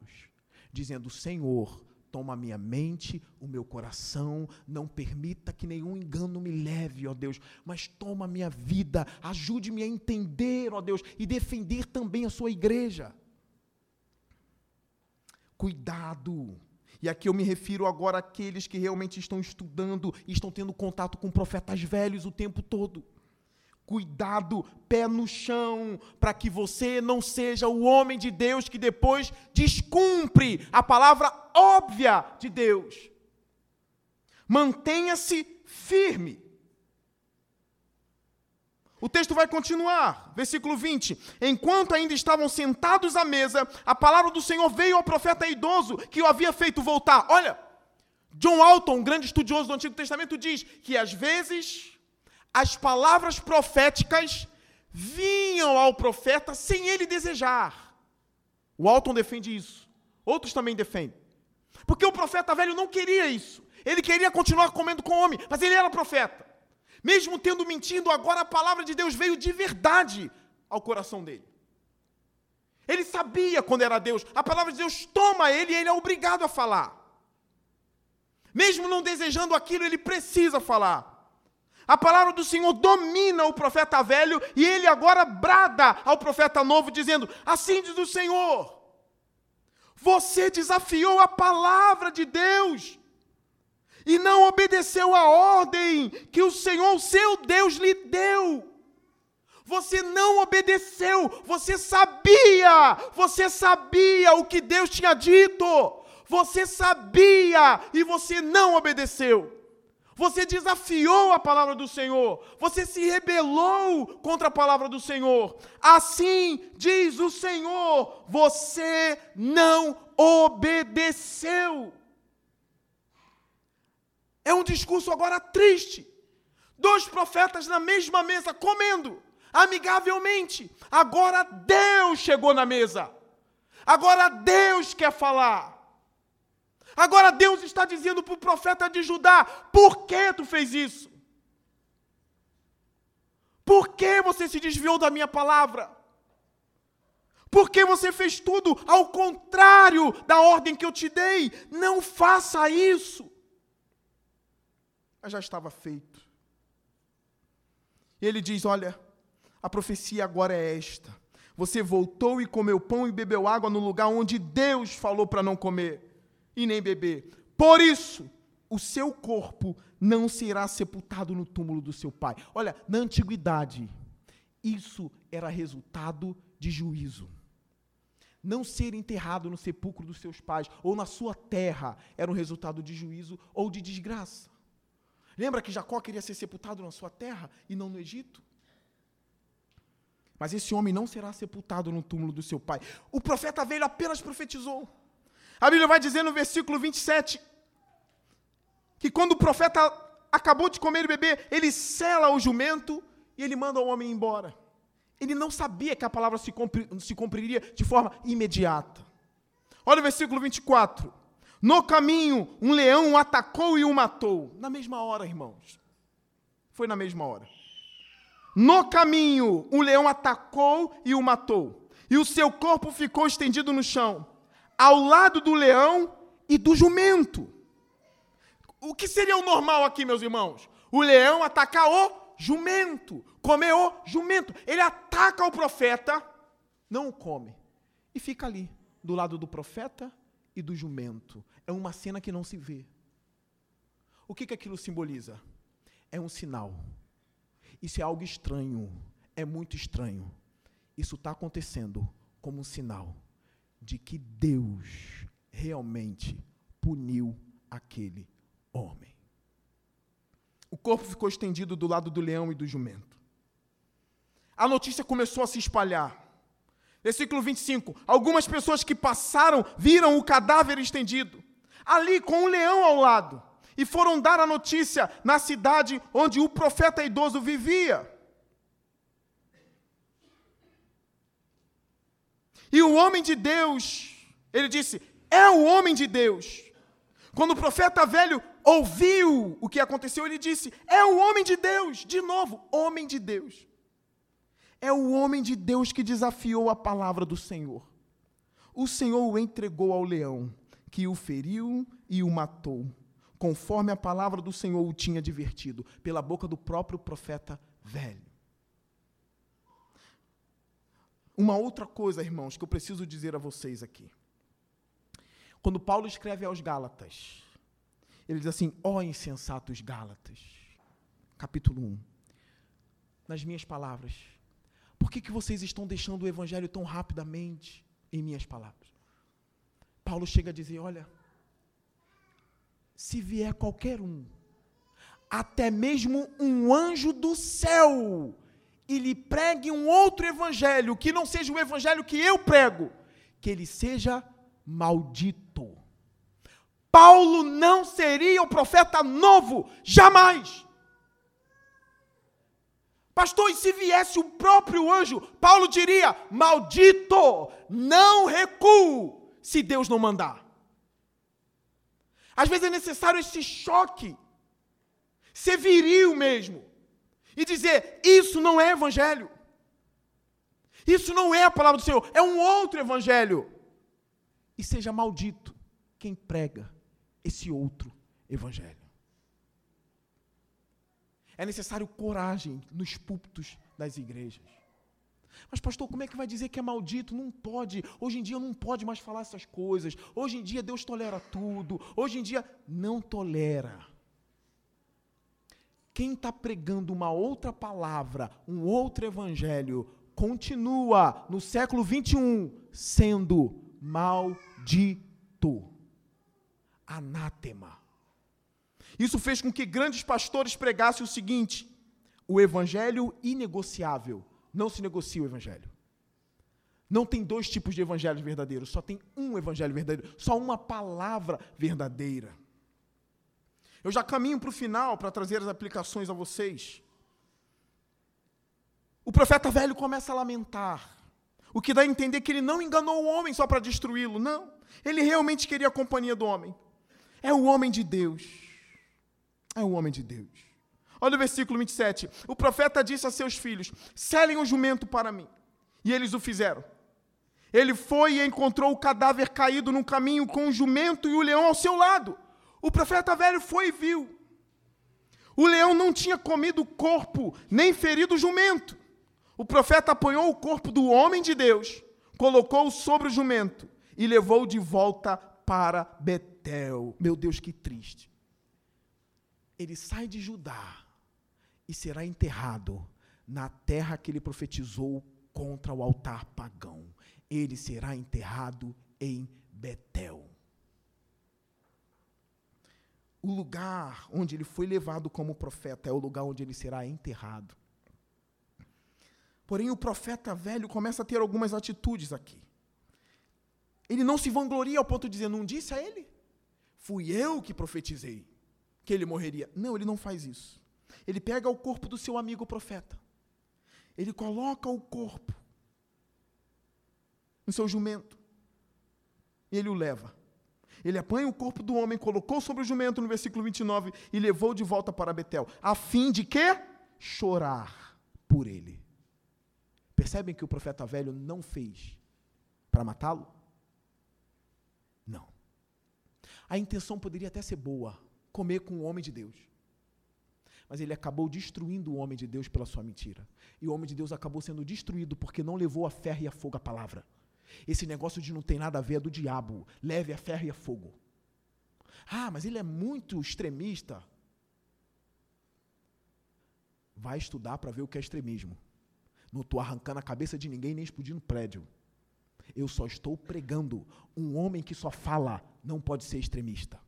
dizendo, Senhor, toma a minha mente, o meu coração, não permita que nenhum engano me leve, ó Deus, mas toma a minha vida, ajude-me a entender, ó Deus, e defender também a sua igreja. Cuidado. E aqui eu me refiro agora àqueles que realmente estão estudando e estão tendo contato com profetas velhos o tempo todo. Cuidado, pé no chão, para que você não seja o homem de Deus que depois descumpre a palavra óbvia de Deus. Mantenha-se firme. O texto vai continuar, versículo vinte. Enquanto ainda estavam sentados à mesa, a palavra do Senhor veio ao profeta idoso, que o havia feito voltar. Olha, John Walton, um grande estudioso do Antigo Testamento, diz que às vezes as palavras proféticas vinham ao profeta sem ele desejar. Walton defende isso. Outros também defendem. Porque o profeta velho não queria isso. Ele queria continuar comendo com o homem, mas ele era profeta. Mesmo tendo mentido, agora a palavra de Deus veio de verdade ao coração dele. Ele sabia quando era Deus. A palavra de Deus toma ele e ele é obrigado a falar. Mesmo não desejando aquilo, ele precisa falar. A palavra do Senhor domina o profeta velho e ele agora brada ao profeta novo, dizendo, assim diz o Senhor, você desafiou a palavra de Deus e não obedeceu a ordem que o Senhor, o seu Deus, lhe deu. Você não obedeceu, você sabia, você sabia o que Deus tinha dito, você sabia e você não obedeceu. Você desafiou a palavra do Senhor, você se rebelou contra a palavra do Senhor. Assim diz o Senhor, você não obedeceu. É um discurso agora triste. Dois profetas na mesma mesa, comendo, amigavelmente. Agora Deus chegou na mesa. Agora Deus quer falar. Agora Deus está dizendo para o profeta de Judá, por que tu fez isso? Por que você se desviou da minha palavra? Por que você fez tudo ao contrário da ordem que eu te dei? Não faça isso. Mas já estava feito. E ele diz, olha, a profecia agora é esta. Você voltou e comeu pão e bebeu água no lugar onde Deus falou para não comer e nem beber. Por isso, o seu corpo não será sepultado no túmulo do seu pai. Olha, na antiguidade, isso era resultado de juízo. Não ser enterrado no sepulcro dos seus pais ou na sua terra era um resultado de juízo ou de desgraça. Lembra que Jacó queria ser sepultado na sua terra e não no Egito? Mas esse homem não será sepultado no túmulo do seu pai. O profeta velho apenas profetizou. A Bíblia vai dizer no versículo vinte e sete, que quando o profeta acabou de comer e beber, ele sela o jumento e ele manda o homem embora. Ele não sabia que a palavra se, cumpri, se cumpriria de forma imediata. Olha o versículo vinte e quatro. No caminho, um leão o atacou e o matou. Na mesma hora, irmãos. Foi na mesma hora. No caminho, um leão atacou e o matou. E o seu corpo ficou estendido no chão, ao lado do leão e do jumento. O que seria o normal aqui, meus irmãos? O leão atacar o jumento, comer o jumento. Ele ataca o profeta, não o come, e fica ali, do lado do profeta e do jumento. É uma cena que não se vê. O que que aquilo simboliza? É um sinal. Isso é algo estranho, é muito estranho. Isso está acontecendo como um sinal de que Deus realmente puniu aquele homem. O corpo ficou estendido do lado do leão e do jumento. A notícia começou a se espalhar. Versículo vinte e cinco. Algumas pessoas que passaram viram o cadáver estendido, ali com um leão ao lado, e foram dar a notícia na cidade onde o profeta idoso vivia. E o homem de Deus, ele disse, é o homem de Deus. Quando o profeta velho ouviu o que aconteceu, ele disse, é o homem de Deus. De novo, homem de Deus. É o homem de Deus que desafiou a palavra do Senhor. O Senhor o entregou ao leão, que o feriu e o matou, conforme a palavra do Senhor o tinha advertido, pela boca do próprio profeta velho. Uma outra coisa, irmãos, que eu preciso dizer a vocês aqui. Quando Paulo escreve aos Gálatas, ele diz assim, ó insensatos Gálatas, capítulo um, nas minhas palavras, por que que vocês estão deixando o evangelho tão rapidamente em minhas palavras? Paulo chega a dizer, olha, se vier qualquer um, até mesmo um anjo do céu, e lhe pregue um outro evangelho, que não seja o evangelho que eu prego, que ele seja maldito. Paulo não seria um profeta novo, jamais. Pastor, e se viesse o próprio anjo, Paulo diria, maldito, não recuo, se Deus não mandar. Às vezes é necessário esse choque, ser viril mesmo, e dizer, isso não é evangelho, isso não é a palavra do Senhor, é um outro evangelho, e seja maldito quem prega esse outro evangelho. É necessário coragem nos púlpitos das igrejas. Mas, pastor, como é que vai dizer que é maldito? Não pode. Hoje em dia não pode mais falar essas coisas. Hoje em dia Deus tolera tudo. Hoje em dia não tolera. Quem está pregando uma outra palavra, um outro evangelho, continua no século vinte e um sendo maldito. Anátema. Isso fez com que grandes pastores pregassem o seguinte, o evangelho inegociável. Não se negocia o evangelho. Não tem dois tipos de evangelhos verdadeiros, só tem um evangelho verdadeiro, só uma palavra verdadeira. Eu já caminho para o final, para trazer as aplicações a vocês. O profeta velho começa a lamentar, o que dá a entender que ele não enganou o homem só para destruí-lo, não. Ele realmente queria a companhia do homem. É o homem de Deus. É o homem de Deus. Olha o versículo vinte e sete. O profeta disse a seus filhos, selem um jumento para mim. E eles o fizeram. Ele foi e encontrou o cadáver caído no caminho com o jumento e o leão ao seu lado. O profeta velho foi e viu. O leão não tinha comido o corpo, nem ferido o jumento. O profeta apanhou o corpo do homem de Deus, colocou-o sobre o jumento e levou-o de volta para Betel. Meu Deus, que triste. Ele sai de Judá e será enterrado na terra que ele profetizou contra o altar pagão. Ele será enterrado em Betel. O lugar onde ele foi levado como profeta é o lugar onde ele será enterrado. Porém, o profeta velho começa a ter algumas atitudes aqui. Ele não se vangloria ao ponto de dizer, não disse a ele? Fui eu que profetizei que ele morreria. Não, ele não faz isso. Ele pega o corpo do seu amigo profeta. Ele coloca o corpo no seu jumento. E ele o leva. Ele apanha o corpo do homem, colocou sobre o jumento, no versículo vinte e nove, e levou de volta para Betel, a fim de quê? Chorar por ele. Percebem que o profeta velho não fez para matá-lo? Não. A intenção poderia até ser boa, comer com o homem de Deus. Mas ele acabou destruindo o homem de Deus pela sua mentira. E o homem de Deus acabou sendo destruído porque não levou a ferro e a fogo a palavra. Esse negócio de não tem nada a ver é do diabo. Leve a ferro e a fogo. Ah, mas ele é muito extremista. Vai estudar para ver o que é extremismo. Não estou arrancando a cabeça de ninguém, nem explodindo prédio. Eu só estou pregando. Um homem que só fala não pode ser extremista.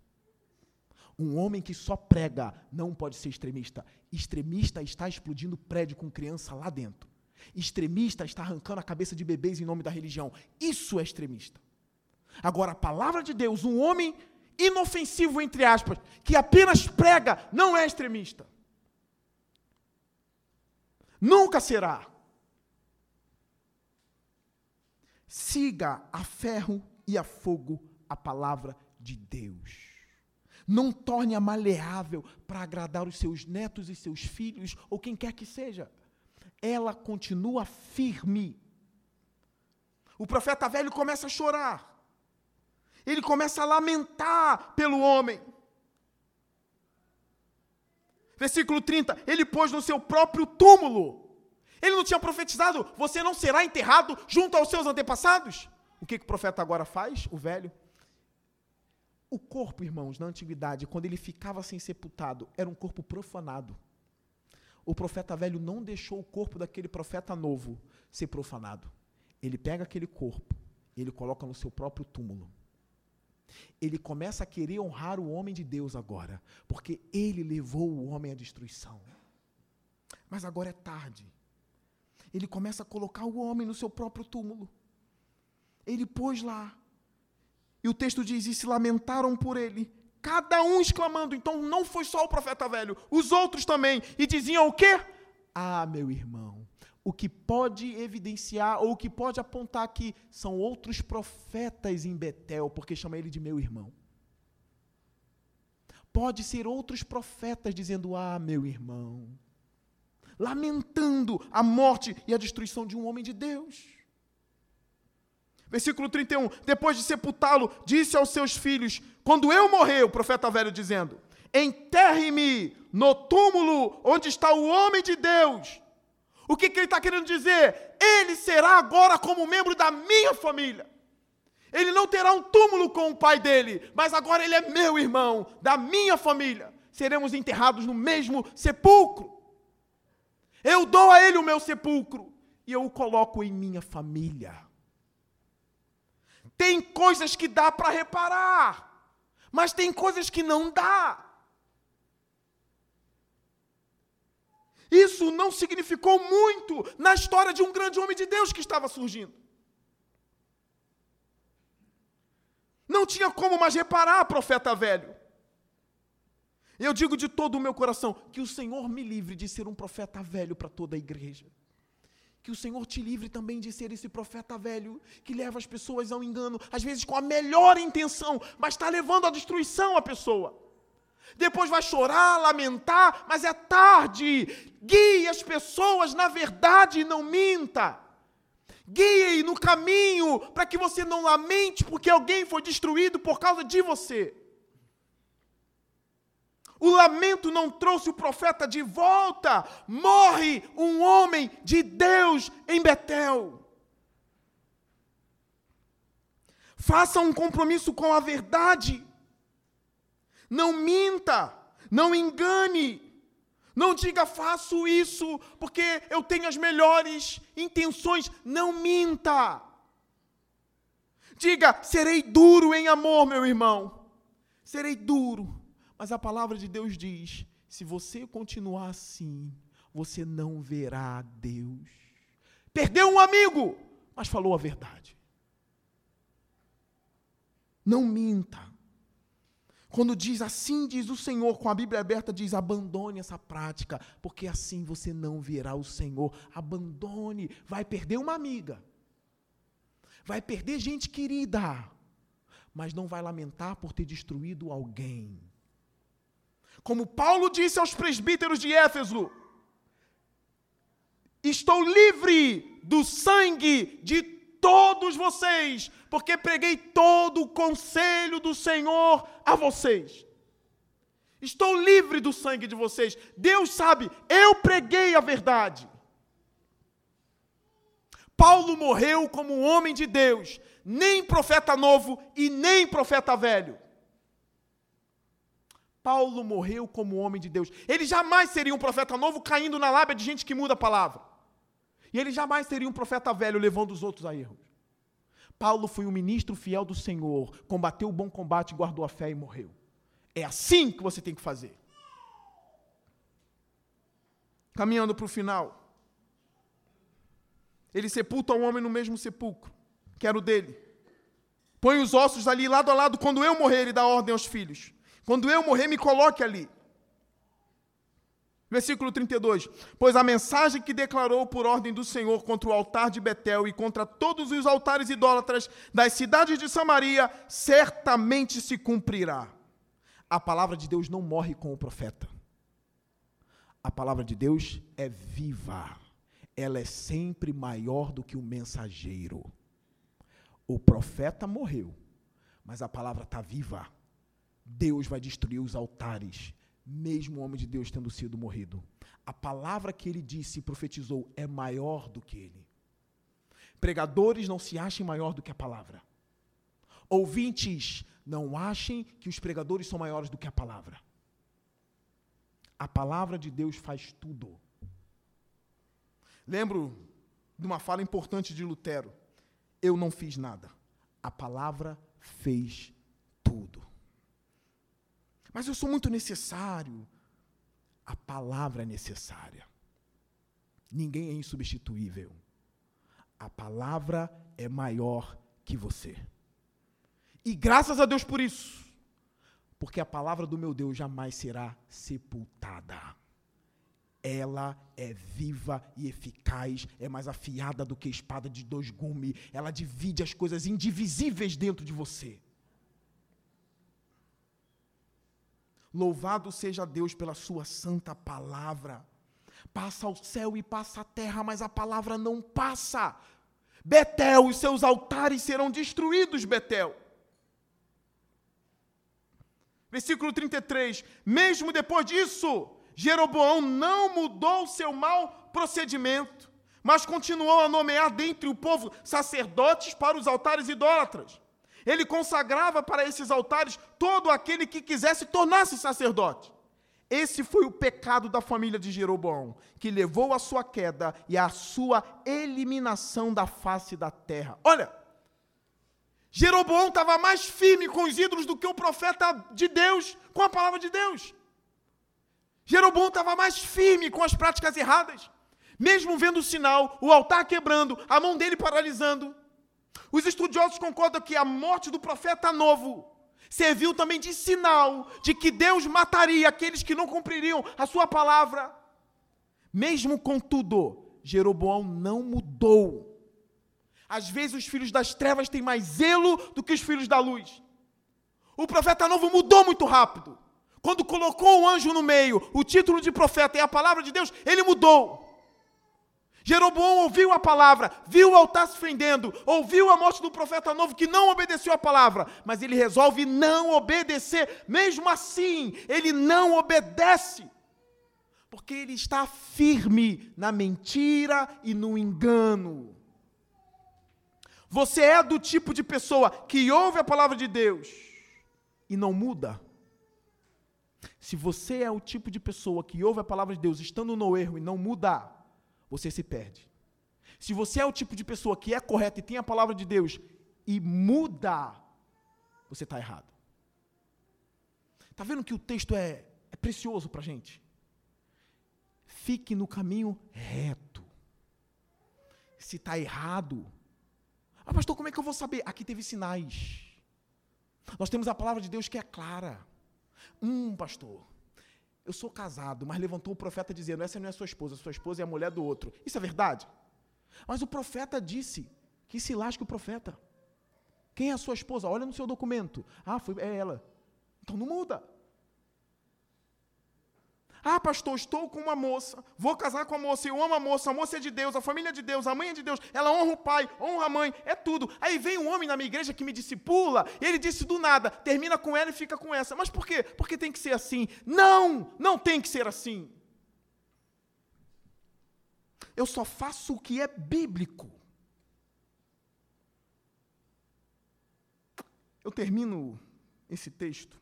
Um homem que só prega não pode ser extremista. Extremista está explodindo prédio com criança lá dentro. Extremista está arrancando a cabeça de bebês em nome da religião. Isso é extremista. Agora, a palavra de Deus, um homem inofensivo, entre aspas, que apenas prega, não é extremista. Nunca será. Siga a ferro e a fogo a palavra de Deus. Não torne-a maleável para agradar os seus netos e seus filhos, ou quem quer que seja. Ela continua firme. O profeta velho começa a chorar. Ele começa a lamentar pelo homem. Versículo trinta, ele pôs no seu próprio túmulo. Ele não tinha profetizado, você não será enterrado junto aos seus antepassados? O que, que o profeta agora faz, o velho? O corpo, irmãos, na antiguidade, quando ele ficava sem sepultado, era um corpo profanado. O profeta velho não deixou o corpo daquele profeta novo ser profanado. Ele pega aquele corpo e ele coloca no seu próprio túmulo. Ele começa a querer honrar o homem de Deus agora, porque ele levou o homem à destruição. Mas agora é tarde. Ele começa a colocar o homem no seu próprio túmulo. Ele pôs lá. E o texto diz, e se lamentaram por ele, cada um exclamando. Então não foi só o profeta velho, os outros também. E diziam o quê? Ah, meu irmão, o que pode evidenciar ou o que pode apontar aqui são outros profetas em Betel, porque chama ele de meu irmão. Pode ser outros profetas dizendo, ah, meu irmão, lamentando a morte e a destruição de um homem de Deus. Versículo trinta e um, depois de sepultá-lo, disse aos seus filhos, quando eu morrer, o profeta velho dizendo, enterre-me no túmulo onde está o homem de Deus. O que, que ele está querendo dizer? Ele será agora como membro da minha família. Ele não terá um túmulo com o pai dele, mas agora ele é meu irmão, da minha família. Seremos enterrados no mesmo sepulcro. Eu dou a ele o meu sepulcro e eu o coloco em minha família. Tem coisas que dá para reparar, mas tem coisas que não dá. Isso não significou muito na história de um grande homem de Deus que estava surgindo. Não tinha como mais reparar, profeta velho. Eu digo de todo o meu coração que o Senhor me livre de ser um profeta velho para toda a igreja. Que o Senhor te livre também de ser esse profeta velho que leva as pessoas ao engano, às vezes com a melhor intenção, mas está levando à destruição a pessoa. Depois vai chorar, lamentar, mas é tarde. Guie as pessoas na verdade e não minta. Guie no caminho para que você não lamente porque alguém foi destruído por causa de você. O lamento não trouxe o profeta de volta. Morre um homem de Deus em Betel. Faça um compromisso com a verdade. Não minta, não engane. Não diga, faço isso porque eu tenho as melhores intenções. Não minta. Diga, serei duro em amor, meu irmão. Serei duro. Mas a palavra de Deus diz, se você continuar assim, você não verá Deus. Perdeu um amigo, mas falou a verdade. Não minta. Quando diz assim, diz o Senhor, com a Bíblia aberta, diz, abandone essa prática, porque assim você não verá o Senhor. Abandone, vai perder uma amiga, vai perder gente querida, mas não vai lamentar por ter destruído alguém. Como Paulo disse aos presbíteros de Éfeso, estou livre do sangue de todos vocês, porque preguei todo o conselho do Senhor a vocês. Estou livre do sangue de vocês. Deus sabe, eu preguei a verdade. Paulo morreu como um homem de Deus, nem profeta novo e nem profeta velho. Paulo morreu como homem de Deus. Ele jamais seria um profeta novo caindo na lábia de gente que muda a palavra. E ele jamais seria um profeta velho levando os outros a erros. Paulo foi um ministro fiel do Senhor, combateu o bom combate, guardou a fé e morreu. É assim que você tem que fazer. Caminhando para o final. Ele sepulta um homem no mesmo sepulcro, que era o dele. Põe os ossos ali lado a lado. Quando eu morrer, ele dá ordem aos filhos. Quando eu morrer, me coloque ali. Versículo trinta e dois. Pois a mensagem que declarou por ordem do Senhor contra o altar de Betel e contra todos os altares idólatras das cidades de Samaria, certamente se cumprirá. A palavra de Deus não morre com o profeta. A palavra de Deus é viva. Ela é sempre maior do que o mensageiro. O profeta morreu, mas a palavra está viva. Deus vai destruir os altares, mesmo o homem de Deus tendo sido morrido. A palavra que ele disse e profetizou é maior do que ele. Pregadores não se achem maior do que a palavra. Ouvintes, não achem que os pregadores são maiores do que a palavra. A palavra de Deus faz tudo. Lembro de uma fala importante de Lutero. Eu não fiz nada. A palavra fez tudo. Mas eu sou muito necessário. A palavra é necessária. Ninguém é insubstituível. A palavra é maior que você. E graças a Deus por isso. Porque a palavra do meu Deus jamais será sepultada. Ela é viva e eficaz, é mais afiada do que espada de dois gumes. Ela divide as coisas indivisíveis dentro de você. Louvado seja Deus pela sua santa palavra. Passa o céu e passa a terra, mas a palavra não passa. Betel, os seus altares serão destruídos, Betel. Versículo trinta e três. Mesmo depois disso, Jeroboão não mudou seu mau procedimento, mas continuou a nomear dentre o povo sacerdotes para os altares idólatras. Ele consagrava para esses altares todo aquele que quisesse tornar-se sacerdote. Esse foi o pecado da família de Jeroboão, que levou à sua queda e à sua eliminação da face da terra. Olha, Jeroboão estava mais firme com os ídolos do que o profeta de Deus, com a palavra de Deus. Jeroboão estava mais firme com as práticas erradas, mesmo vendo o sinal, o altar quebrando, a mão dele paralisando. Os estudiosos concordam que a morte do profeta novo serviu também de sinal de que Deus mataria aqueles que não cumpririam a sua palavra. Mesmo contudo, Jeroboão não mudou. Às vezes os filhos das trevas têm mais zelo do que os filhos da luz. O profeta novo mudou muito rápido. Quando colocou o anjo no meio, o título de profeta e a palavra de Deus, ele mudou. Jeroboão ouviu a palavra, viu o altar se fendendo, ouviu a morte do profeta novo que não obedeceu a palavra, mas ele resolve não obedecer. Mesmo assim, ele não obedece, porque ele está firme na mentira e no engano. Você é do tipo de pessoa que ouve a palavra de Deus e não muda? Se você é o tipo de pessoa que ouve a palavra de Deus estando no erro e não muda, você se perde. Se você é o tipo de pessoa que é correta e tem a palavra de Deus e muda, você está errado. Está vendo que o texto é, é precioso para a gente? Fique no caminho reto. Se está errado, ah, pastor, como é que eu vou saber? Aqui teve sinais. Nós temos a palavra de Deus que é clara. Hum, pastor, eu sou casado, mas levantou o profeta dizendo, essa não é sua esposa, sua esposa é a mulher do outro. Isso é verdade? Mas o profeta disse, que se lasque o profeta. Quem é a sua esposa? Olha no seu documento. Ah, foi, é ela. Então não muda. Ah, pastor, estou com uma moça, vou casar com a moça, eu amo a moça, a moça é de Deus, a família é de Deus, a mãe é de Deus, ela honra o pai, honra a mãe, é tudo. Aí vem um homem na minha igreja que me discipula, e ele disse do nada, termina com ela e fica com essa. Mas por quê? Porque tem que ser assim. Não, não tem que ser assim. Eu só faço o que é bíblico. Eu termino esse texto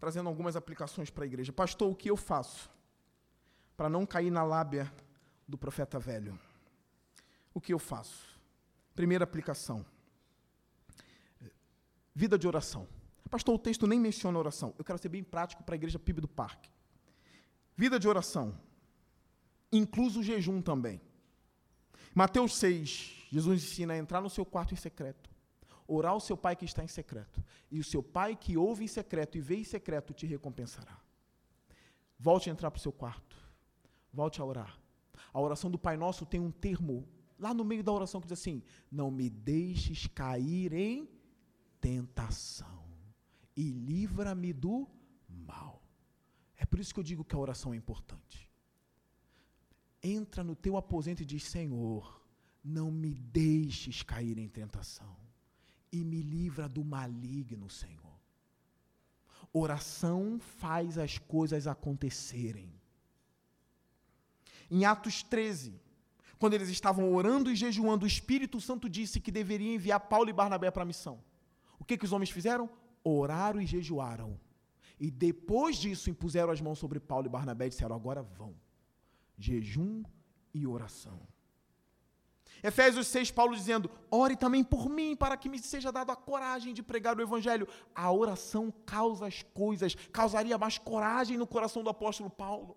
trazendo algumas aplicações para a igreja. Pastor, o que eu faço para não cair na lábia do profeta velho? O que eu faço? Primeira aplicação. Vida de oração. Pastor, o texto nem menciona oração. Eu quero ser bem prático para a igreja P I B do Parque. Vida de oração. Incluso o jejum também. Mateus seis, Jesus ensina a entrar no seu quarto em secreto, orar ao seu pai que está em secreto, e o seu pai que ouve em secreto e vê em secreto te recompensará. Volte a entrar para o seu quarto. Volte a orar. A oração do Pai Nosso tem um termo lá no meio da oração que diz assim: não me deixes cair em tentação e livra-me do mal. É por isso que eu digo que a oração é importante. Entra no teu aposento e diz: Senhor, não me deixes cair em tentação e me livra do maligno, Senhor. Oração faz as coisas acontecerem. Em Atos treze, quando eles estavam orando e jejuando, o Espírito Santo disse que deveria enviar Paulo e Barnabé para a missão. O que, que os homens fizeram? Oraram e jejuaram. E depois disso, impuseram as mãos sobre Paulo e Barnabé e disseram: agora vão. Jejum e oração. Efésios seis, Paulo dizendo: ore também por mim, para que me seja dado a coragem de pregar o Evangelho. A oração causa as coisas, causaria mais coragem no coração do apóstolo Paulo.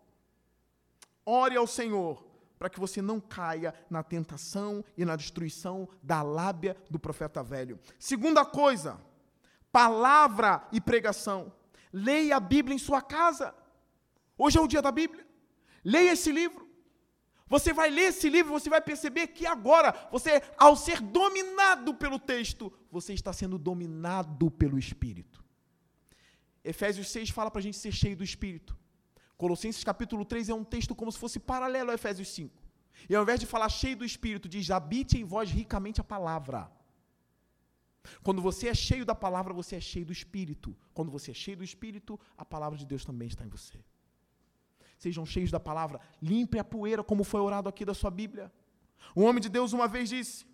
Ore ao Senhor, para que você não caia na tentação e na destruição da lábia do profeta velho. Segunda coisa, palavra e pregação. Leia a Bíblia em sua casa. Hoje é o dia da Bíblia. Leia esse livro. Você vai ler esse livro, você vai perceber que agora, você, ao ser dominado pelo texto, você está sendo dominado pelo Espírito. Efésios seis fala para a gente ser cheio do Espírito. Colossenses capítulo três é um texto como se fosse paralelo a Efésios cinco. E ao invés de falar cheio do Espírito, diz: habite em vós ricamente a palavra. Quando você é cheio da palavra, você é cheio do Espírito. Quando você é cheio do Espírito, a palavra de Deus também está em você. Sejam cheios da palavra, limpe a poeira, como foi orado aqui da sua Bíblia. Um homem de Deus uma vez disse: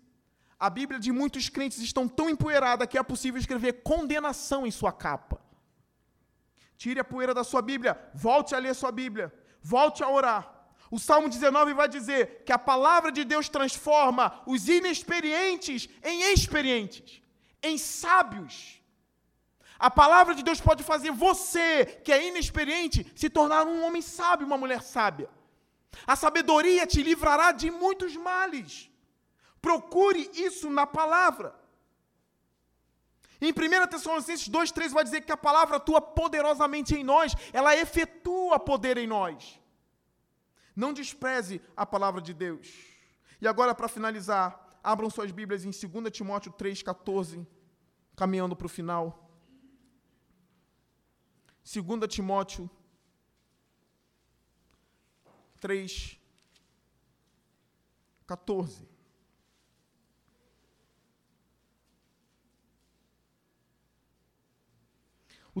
a Bíblia de muitos crentes estão tão empoeirada que é possível escrever condenação em sua capa. Tire a poeira da sua Bíblia, volte a ler sua Bíblia, volte a orar. O Salmo dezenove vai dizer que a palavra de Deus transforma os inexperientes em experientes, em sábios. A palavra de Deus pode fazer você, que é inexperiente, se tornar um homem sábio, uma mulher sábia. A sabedoria te livrará de muitos males. Procure isso na palavra. Em primeira Tessalonicenses dois, três vai dizer que a palavra atua poderosamente em nós, ela efetua poder em nós. Não despreze a palavra de Deus. E agora, para finalizar, abram suas Bíblias em segunda Timóteo três, catorze, caminhando para o final. segunda Timóteo três, catorze.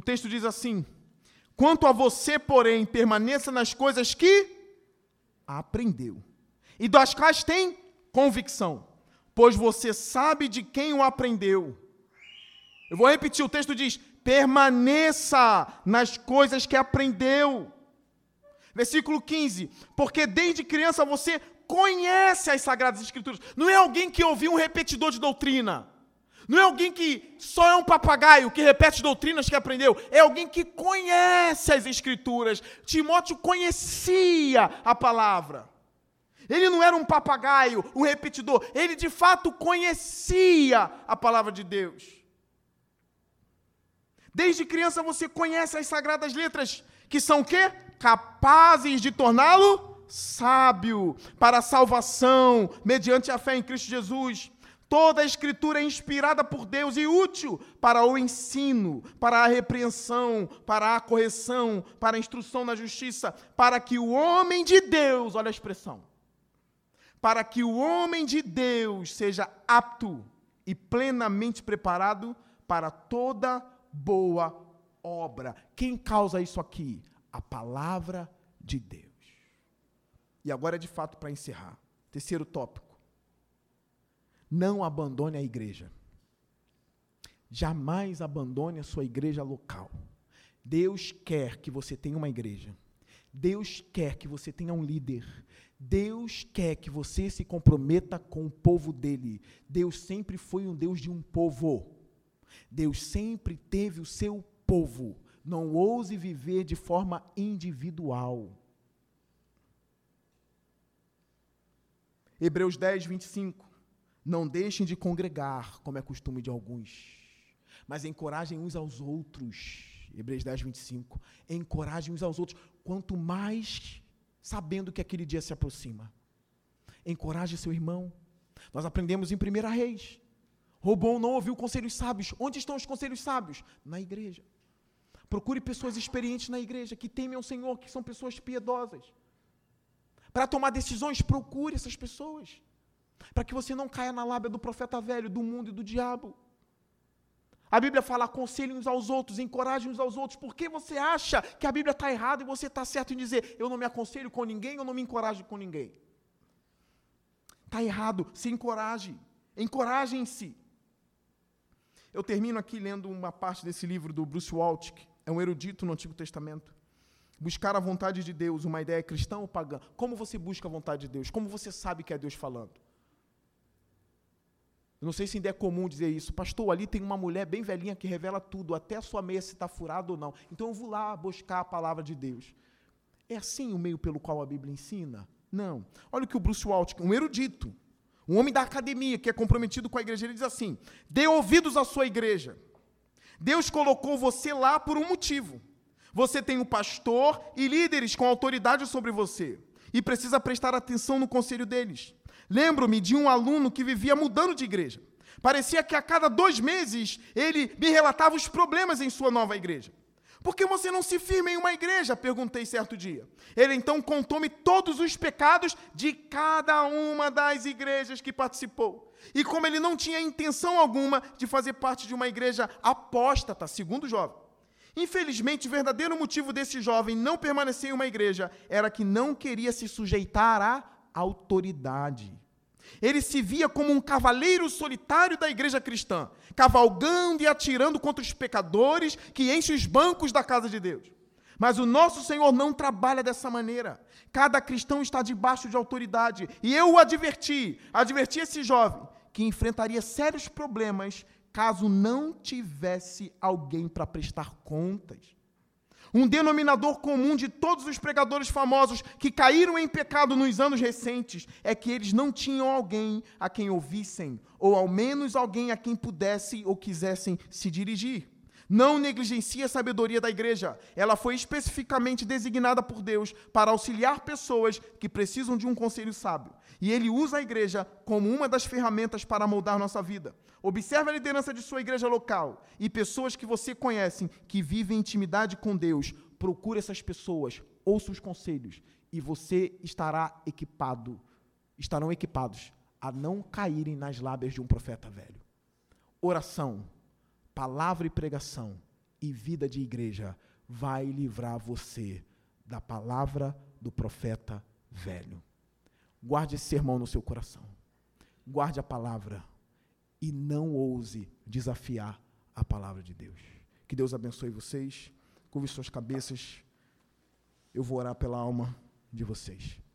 O texto diz assim: quanto a você, porém, permaneça nas coisas que aprendeu, e das quais tem convicção, pois você sabe de quem o aprendeu. Eu vou repetir, o texto diz: permaneça nas coisas que aprendeu. Versículo quinze, porque desde criança você conhece as Sagradas Escrituras. Não é alguém que ouviu um repetidor de doutrina. Não é alguém que só é um papagaio, que repete doutrinas que aprendeu. É alguém que conhece as Escrituras. Timóteo conhecia a palavra. Ele não era um papagaio, um repetidor. Ele, de fato, conhecia a palavra de Deus. Desde criança você conhece as Sagradas Letras, que são o quê? Capazes de torná-lo sábio para a salvação, mediante a fé em Cristo Jesus. Toda a Escritura é inspirada por Deus e útil para o ensino, para a repreensão, para a correção, para a instrução na justiça, para que o homem de Deus, olha a expressão, para que o homem de Deus seja apto e plenamente preparado para toda boa obra. Quem causa isso aqui? A palavra de Deus. E agora, de fato, para encerrar, terceiro tópico. Não abandone a igreja. Jamais abandone a sua igreja local. Deus quer que você tenha uma igreja. Deus quer que você tenha um líder. Deus quer que você se comprometa com o povo dele. Deus sempre foi um Deus de um povo. Deus sempre teve o seu povo. Não ouse viver de forma individual. Hebreus dez, vinte e cinco. Não deixem de congregar, como é costume de alguns, mas encorajem uns aos outros. Hebreus dez, vinte e cinco. Encorajem uns aos outros, quanto mais sabendo que aquele dia se aproxima. Encoraje seu irmão. Nós aprendemos em Primeira Reis. Roboão não ouviu conselhos sábios. Onde estão os conselhos sábios? Na igreja. Procure pessoas experientes na igreja, que temem ao Senhor, que são pessoas piedosas. Para tomar decisões, procure essas pessoas, para que você não caia na lábia do profeta velho, do mundo e do diabo. A Bíblia fala, aconselhe uns aos outros, encoraje uns aos outros. Por que você acha que a Bíblia está errada e você está certo em dizer, eu não me aconselho com ninguém, eu não me encorajo com ninguém? Está errado, se encoraje, encorajem-se. Eu termino aqui lendo uma parte desse livro do Bruce Waltke, é um erudito no Antigo Testamento. Buscar a vontade de Deus, uma ideia cristã ou pagã? Como você busca a vontade de Deus? Como você sabe que é Deus falando? Eu não sei se ainda é comum dizer isso. Pastor, ali tem uma mulher bem velhinha que revela tudo, até a sua meia se está furada ou não. Então eu vou lá buscar a palavra de Deus. É assim o meio pelo qual a Bíblia ensina? Não. Olha o que o Bruce Waltke, um erudito, um homem da academia que é comprometido com a igreja, ele diz assim, dê ouvidos à sua igreja. Deus colocou você lá por um motivo. Você tem um pastor e líderes com autoridade sobre você e precisa prestar atenção no conselho deles. Lembro-me de um aluno que vivia mudando de igreja. Parecia que a cada dois meses ele me relatava os problemas em sua nova igreja. Por que você não se firma em uma igreja? Perguntei certo dia. Ele então contou-me todos os pecados de cada uma das igrejas que participou. E como ele não tinha intenção alguma de fazer parte de uma igreja apóstata, segundo o jovem. Infelizmente, o verdadeiro motivo desse jovem não permanecer em uma igreja era que não queria se sujeitar à autoridade. Ele se via como um cavaleiro solitário da igreja cristã, cavalgando e atirando contra os pecadores que enchem os bancos da casa de Deus. Mas o nosso Senhor não trabalha dessa maneira. Cada cristão está debaixo de autoridade. E eu o adverti, adverti esse jovem, que enfrentaria sérios problemas caso não tivesse alguém para prestar contas. Um denominador comum de todos os pregadores famosos que caíram em pecado nos anos recentes é que eles não tinham alguém a quem ouvissem, ou ao menos alguém a quem pudessem ou quisessem se dirigir. Não negligencie a sabedoria da igreja. Ela foi especificamente designada por Deus para auxiliar pessoas que precisam de um conselho sábio. E ele usa a igreja como uma das ferramentas para moldar nossa vida. Observe a liderança de sua igreja local e pessoas que você conhece, que vivem intimidade com Deus. Procure essas pessoas, ouça os conselhos e você estará equipado, estarão equipados a não caírem nas lábias de um profeta velho. Oração, palavra e pregação e vida de igreja vai livrar você da palavra do profeta velho. Guarde esse sermão no seu coração. Guarde a palavra e não ouse desafiar a palavra de Deus. Que Deus abençoe vocês. Curve suas cabeças. Eu vou orar pela alma de vocês.